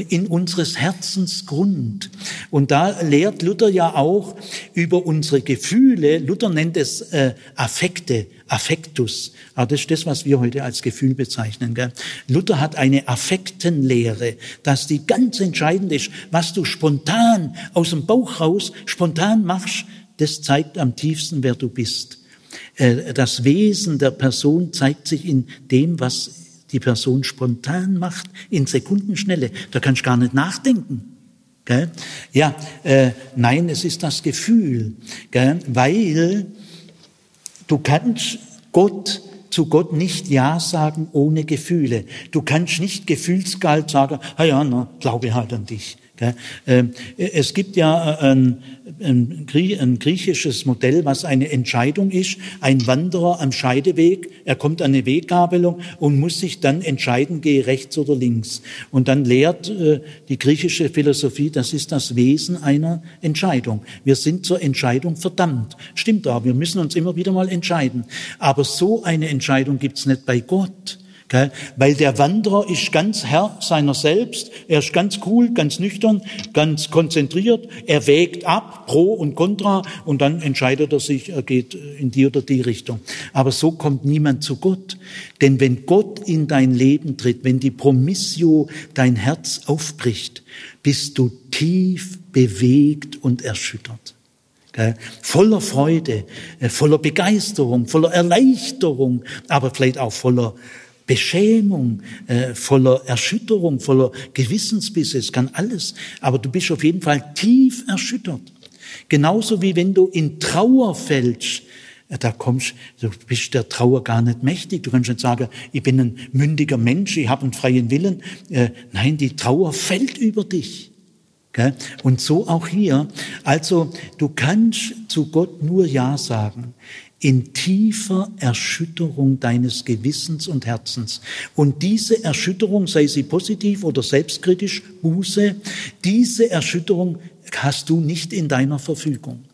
in unseres Herzens Grund. Und da lehrt Luther ja auch über unsere Gefühle, Luther nennt es Affekte, Affektus. Aber das ist das, was wir heute als Gefühl bezeichnen. Gell? Luther hat eine Affektenlehre, dass die ganz entscheidend ist, was du spontan aus dem Bauch raus spontan machst, das zeigt am tiefsten, wer du bist. Das Wesen der Person zeigt sich in dem, was die Person spontan macht, in Sekundenschnelle. Da kannst du gar nicht nachdenken. Gell? Ja, nein, es ist das Gefühl, gell? Weil du kannst zu Gott nicht Ja sagen ohne Gefühle. Du kannst nicht gefühlskalt sagen, ah ja, na, glaube halt an dich. Es gibt ja ein griechisches Modell, was eine Entscheidung ist. Ein Wanderer am Scheideweg, er kommt an eine Weggabelung und muss sich dann entscheiden, gehe rechts oder links. Und dann lehrt die griechische Philosophie, das ist das Wesen einer Entscheidung. Wir sind zur Entscheidung verdammt. Stimmt auch, wir müssen uns immer wieder mal entscheiden. Aber so eine Entscheidung gibt's nicht bei Gott. Weil der Wanderer ist ganz Herr seiner selbst, er ist ganz cool, ganz nüchtern, ganz konzentriert, er wägt ab, Pro und Contra und dann entscheidet er sich, er geht in die oder die Richtung. Aber so kommt niemand zu Gott, denn wenn Gott in dein Leben tritt, wenn die Promissio dein Herz aufbricht, bist du tief bewegt und erschüttert. Voller Freude, voller Begeisterung, voller Erleichterung, aber vielleicht auch voller Beschämung, voller Erschütterung, voller Gewissensbisse, es kann alles. Aber du bist auf jeden Fall tief erschüttert. Genauso wie wenn du in Trauer fällst, du bist der Trauer gar nicht mächtig. Du kannst nicht sagen, ich bin ein mündiger Mensch, ich habe einen freien Willen. Nein, die Trauer fällt über dich. Und so auch hier. Also du kannst zu Gott nur Ja sagen, in tiefer Erschütterung deines Gewissens und Herzens. Und diese Erschütterung, sei sie positiv oder selbstkritisch, Buße, diese Erschütterung hast du nicht in deiner Verfügung.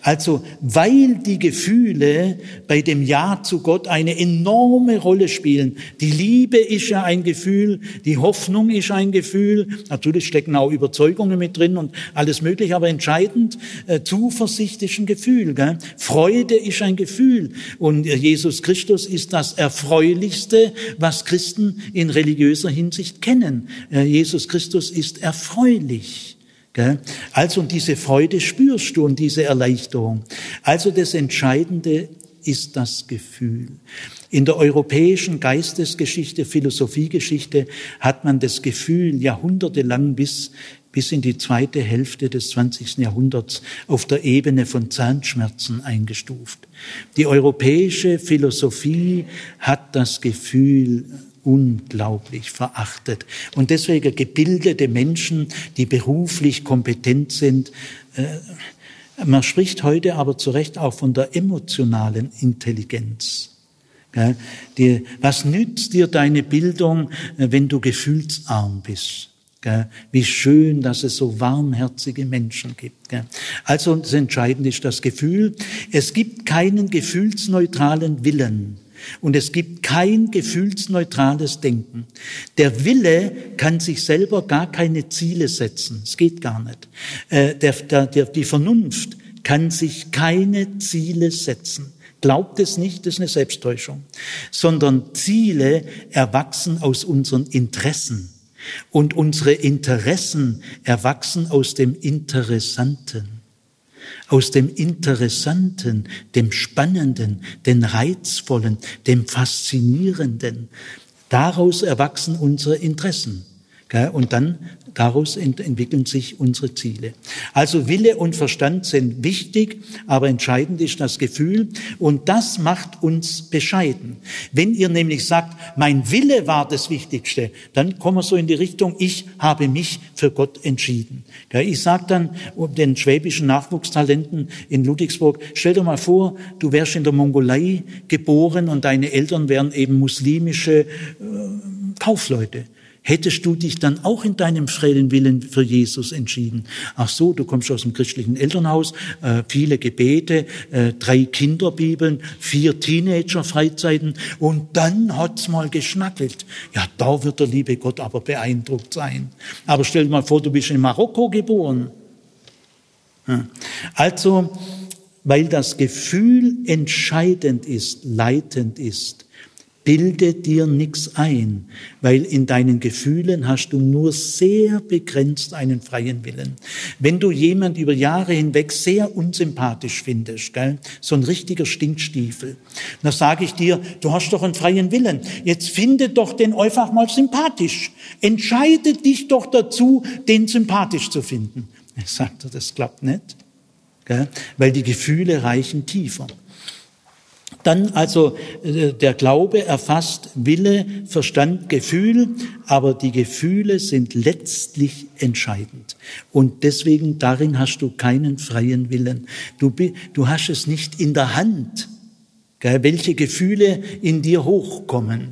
Also, weil die Gefühle bei dem Ja zu Gott eine enorme Rolle spielen. Die Liebe ist ja ein Gefühl, die Hoffnung ist ein Gefühl. Natürlich stecken auch Überzeugungen mit drin und alles mögliche, aber entscheidend, Zuversicht ist ein Gefühl. Freude ist ein Gefühl. Und Jesus Christus ist das Erfreulichste, was Christen in religiöser Hinsicht kennen. Jesus Christus ist erfreulich. Also, und diese Freude spürst du und diese Erleichterung. Also das Entscheidende ist das Gefühl. In der europäischen Geistesgeschichte, Philosophiegeschichte hat man das Gefühl jahrhundertelang bis in die zweite Hälfte des 20. Jahrhunderts auf der Ebene von Zahnschmerzen eingestuft. Die europäische Philosophie hat das Gefühl unglaublich verachtet. Und deswegen gebildete Menschen, die beruflich kompetent sind. Man spricht heute aber zu Recht auch von der emotionalen Intelligenz. Was nützt dir deine Bildung, wenn du gefühlsarm bist? Wie schön, dass es so warmherzige Menschen gibt. Also das Entscheidende ist das Gefühl. Es gibt keinen gefühlsneutralen Willen. Und es gibt kein gefühlsneutrales Denken. Der Wille kann sich selber gar keine Ziele setzen. Es geht gar nicht. Die Vernunft kann sich keine Ziele setzen. Glaubt es nicht, das ist eine Selbsttäuschung. Sondern Ziele erwachsen aus unseren Interessen. Und unsere Interessen erwachsen aus dem Interessanten. Aus dem Interessanten, dem Spannenden, dem Reizvollen, dem Faszinierenden. Daraus erwachsen unsere Interessen. Und dann daraus entwickeln sich unsere Ziele. Also Wille und Verstand sind wichtig, aber entscheidend ist das Gefühl. Und das macht uns bescheiden. Wenn ihr nämlich sagt, mein Wille war das Wichtigste, dann kommen wir so in die Richtung, ich habe mich für Gott entschieden. Ich sage dann den schwäbischen Nachwuchstalenten in Ludwigsburg, stell dir mal vor, du wärst in der Mongolei geboren und deine Eltern wären eben muslimische Kaufleute. Hättest du dich dann auch in deinem freien Willen für Jesus entschieden? Ach so, du kommst aus dem christlichen Elternhaus, viele Gebete, 3 Kinderbibeln, 4 Teenager-Freizeiten und dann hat's mal geschnackelt. Ja, da wird der liebe Gott aber beeindruckt sein. Aber stell dir mal vor, du bist in Marokko geboren. Also, weil das Gefühl entscheidend ist, leitend ist, bilde dir nichts ein, weil in deinen Gefühlen hast du nur sehr begrenzt einen freien Willen. Wenn du jemand über Jahre hinweg sehr unsympathisch findest, so ein richtiger Stinkstiefel, dann sage ich dir, du hast doch einen freien Willen. Jetzt finde doch den einfach mal sympathisch. Entscheide dich doch dazu, den sympathisch zu finden. Ich sagte, das klappt nicht, weil die Gefühle reichen tiefer. Dann also der Glaube erfasst Wille, Verstand, Gefühl, aber die Gefühle sind letztlich entscheidend. Und deswegen, darin hast du keinen freien Willen. Du hast es nicht in der Hand, welche Gefühle in dir hochkommen.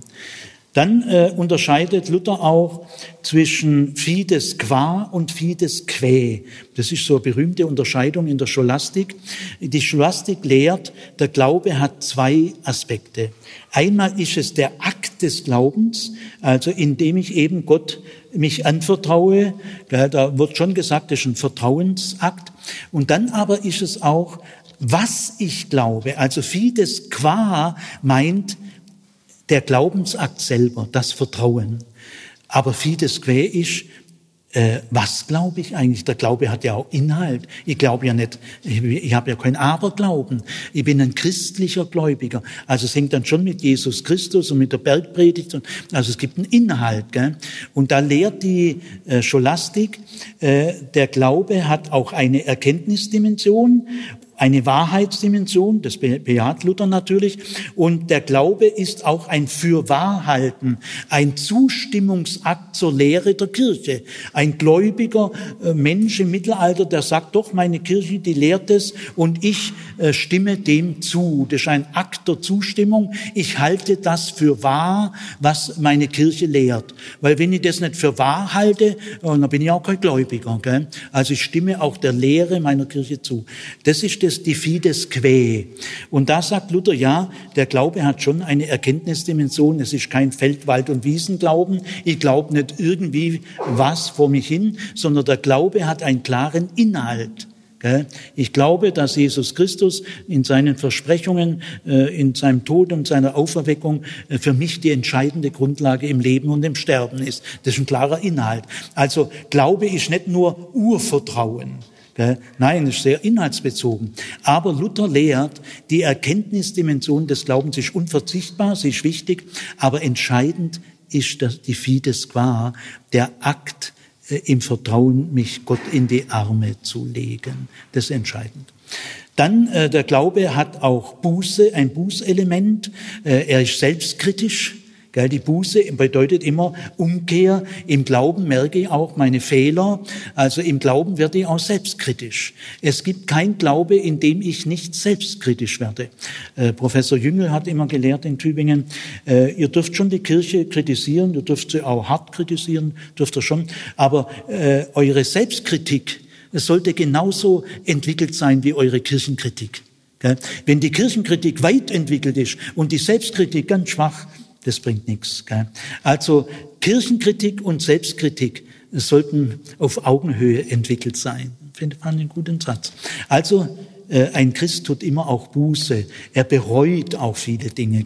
Dann unterscheidet Luther auch zwischen Fides qua und Fides quae. Das ist so eine berühmte Unterscheidung in der Scholastik. Die Scholastik lehrt, der Glaube hat 2 Aspekte. Einmal ist es der Akt des Glaubens, also indem ich eben Gott mich anvertraue. Da wird schon gesagt, das ist ein Vertrauensakt. Und dann aber ist es auch, was ich glaube. Also Fides qua meint der Glaubensakt selber, das Vertrauen. Aber Fides quae ist, was glaube ich eigentlich? Der Glaube hat ja auch Inhalt. Ich glaube ja nicht, ich habe ja kein Aberglauben. Ich bin ein christlicher Gläubiger. Also es hängt dann schon mit Jesus Christus und mit der Bergpredigt. Also es gibt einen Inhalt. Und da lehrt die Scholastik, der Glaube hat auch eine Erkenntnisdimension eine Wahrheitsdimension, das bejaht Luther natürlich, und der Glaube ist auch ein Fürwahrhalten, ein Zustimmungsakt zur Lehre der Kirche. Ein gläubiger Mensch im Mittelalter, der sagt, doch, meine Kirche, die lehrt es und ich stimme dem zu. Das ist ein Akt der Zustimmung. Ich halte das für wahr, was meine Kirche lehrt. Weil wenn ich das nicht für wahr halte, dann bin ich auch kein Gläubiger. Gell? Also ich stimme auch der Lehre meiner Kirche zu. Das ist das die Fides Quae. Und da sagt Luther, ja, der Glaube hat schon eine Erkenntnisdimension. Es ist kein Feld-, Wald- und Wiesenglauben. Ich glaube nicht irgendwie was vor mich hin, sondern der Glaube hat einen klaren Inhalt. Ich glaube, dass Jesus Christus in seinen Versprechungen, in seinem Tod und seiner Auferweckung für mich die entscheidende Grundlage im Leben und im Sterben ist. Das ist ein klarer Inhalt. Also Glaube ist nicht nur Urvertrauen. Nein, das ist sehr inhaltsbezogen. Aber Luther lehrt, die Erkenntnisdimension des Glaubens ist unverzichtbar, sie ist wichtig, aber entscheidend ist die Fides Qua, der Akt im Vertrauen, mich Gott in die Arme zu legen. Das ist entscheidend. Dann, der Glaube hat auch Buße, ein Bußelement. Er ist selbstkritisch. Die Buße bedeutet immer Umkehr. Im Glauben merke ich auch meine Fehler. Also im Glauben werde ich auch selbstkritisch. Es gibt kein Glaube, in dem ich nicht selbstkritisch werde. Professor Jüngel hat immer gelehrt in Tübingen, ihr dürft schon die Kirche kritisieren, ihr dürft sie auch hart kritisieren, dürft ihr schon. Aber eure Selbstkritik sollte genauso entwickelt sein wie eure Kirchenkritik. Wenn die Kirchenkritik weit entwickelt ist und die Selbstkritik ganz schwach, das bringt nichts. Also Kirchenkritik und Selbstkritik sollten auf Augenhöhe entwickelt sein. Ich fand einen guten Satz. Also ein Christ tut immer auch Buße. Er bereut auch viele Dinge.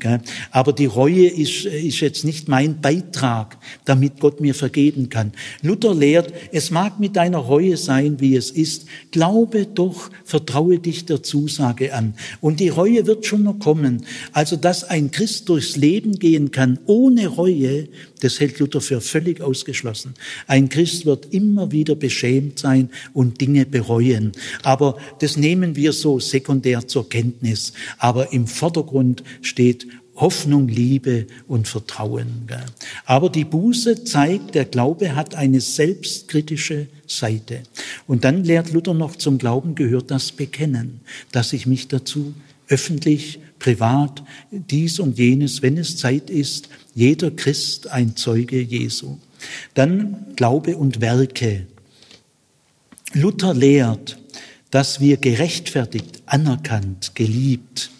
Aber die Reue ist jetzt nicht mein Beitrag, damit Gott mir vergeben kann. Luther lehrt, es mag mit deiner Reue sein, wie es ist. Glaube doch, vertraue dich der Zusage an. Und die Reue wird schon noch kommen. Also, dass ein Christ durchs Leben gehen kann ohne Reue, das hält Luther für völlig ausgeschlossen. Ein Christ wird immer wieder beschämt sein und Dinge bereuen. Aber das nehmen wir so sekundär zur Kenntnis. Aber im Vordergrund steht Hoffnung, Liebe und Vertrauen. Aber die Buße zeigt, der Glaube hat eine selbstkritische Seite. Und dann lehrt Luther noch, zum Glauben gehört das Bekennen, dass ich mich dazu öffentlich, privat, dies und jenes, wenn es Zeit ist, jeder Christ ein Zeuge Jesu. Dann Glaube und Werke. Luther lehrt, dass wir gerechtfertigt, anerkannt, geliebt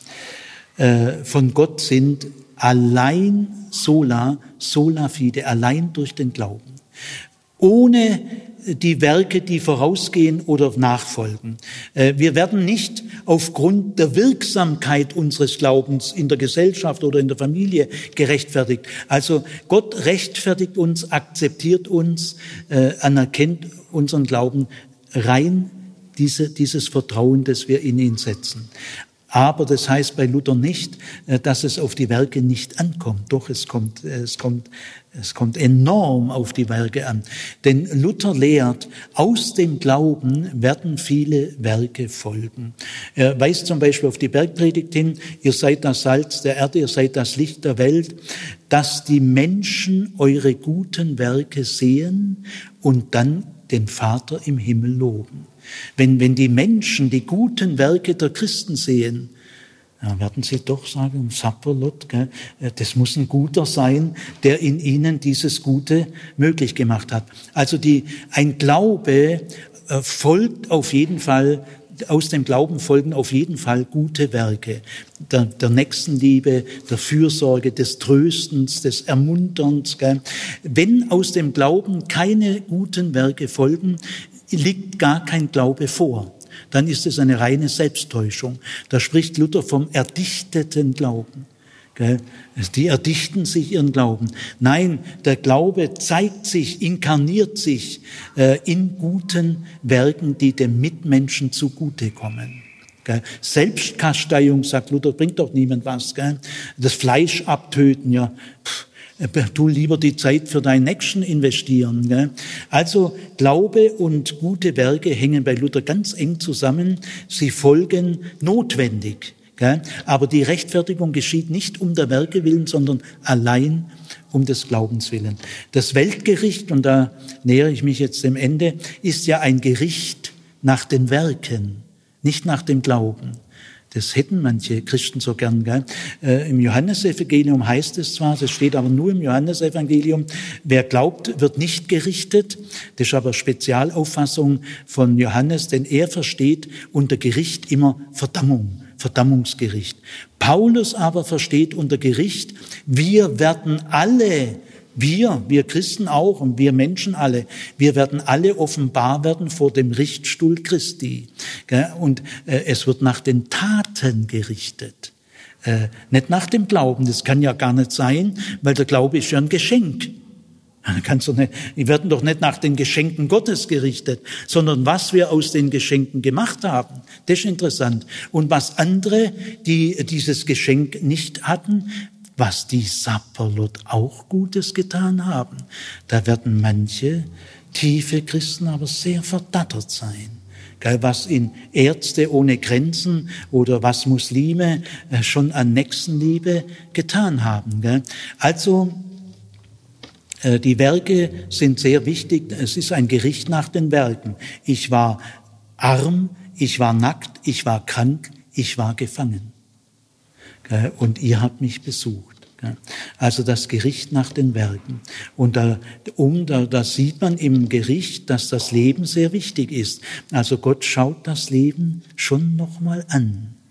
von Gott sind, allein sola fide, allein durch den Glauben. Ohne die Werke, die vorausgehen oder nachfolgen. Wir werden nicht aufgrund der Wirksamkeit unseres Glaubens in der Gesellschaft oder in der Familie gerechtfertigt. Also Gott rechtfertigt uns, akzeptiert uns, anerkennt unseren Glauben rein, dieses Vertrauen, das wir in ihn setzen. Aber das heißt bei Luther nicht, dass es auf die Werke nicht ankommt. Doch, es kommt enorm auf die Werke an. Denn Luther lehrt, aus dem Glauben werden viele Werke folgen. Er weist zum Beispiel auf die Bergpredigt hin, ihr seid das Salz der Erde, ihr seid das Licht der Welt, dass die Menschen eure guten Werke sehen und dann den Vater im Himmel loben. Wenn die Menschen die guten Werke der Christen sehen, ja, werden sie doch sagen, Sapperlot, das muss ein Guter sein, der in ihnen dieses Gute möglich gemacht hat. Also ein Glaube folgt auf jeden Fall, aus dem Glauben folgen auf jeden Fall gute Werke. Der Nächstenliebe, der Fürsorge, des Tröstens, des Ermunterns. Wenn aus dem Glauben keine guten Werke folgen, liegt gar kein Glaube vor. Dann ist es eine reine Selbsttäuschung. Da spricht Luther vom erdichteten Glauben. Die erdichten sich ihren Glauben. Nein, der Glaube zeigt sich, inkarniert sich in guten Werken, die dem Mitmenschen zugutekommen. Selbstkasteiung, sagt Luther, bringt doch niemand was. Das Fleisch abtöten, ja. tu lieber die Zeit für deinen Nächsten investieren. Gell? Also Glaube und gute Werke hängen bei Luther ganz eng zusammen. Sie folgen notwendig. Gell? Aber die Rechtfertigung geschieht nicht um der Werke willen, sondern allein um des Glaubens willen. Das Weltgericht, und da nähere ich mich jetzt dem Ende, ist ja ein Gericht nach den Werken, nicht nach dem Glauben. Das hätten manche Christen so gern, gell? Im Johannesevangelium heißt es zwar, das steht aber nur im Johannesevangelium, wer glaubt, wird nicht gerichtet. Das ist aber Spezialauffassung von Johannes, denn er versteht unter Gericht immer Verdammung, Verdammungsgericht. Paulus aber versteht unter Gericht, wir werden alle, wir Christen auch und wir Menschen alle, wir werden alle offenbar werden vor dem Richtstuhl Christi. Und es wird nach den Taten gerichtet, nicht nach dem Glauben. Das kann ja gar nicht sein, weil der Glaube ist ja ein Geschenk. Die werden doch nicht nach den Geschenken Gottes gerichtet, sondern was wir aus den Geschenken gemacht haben. Das ist interessant. Und was andere, die dieses Geschenk nicht hatten, was die Sapperlot auch Gutes getan haben. Da werden manche tiefe Christen aber sehr verdattert sein. Was in Ärzte ohne Grenzen oder was Muslime schon an Nächstenliebe getan haben. Also die Werke sind sehr wichtig. Es ist ein Gericht nach den Werken. Ich war arm, ich war nackt, ich war krank, ich war gefangen. Und ihr habt mich besucht. Also das Gericht nach den Werken. Und da sieht man im Gericht, dass das Leben sehr wichtig ist. Also Gott schaut das Leben schon nochmal an.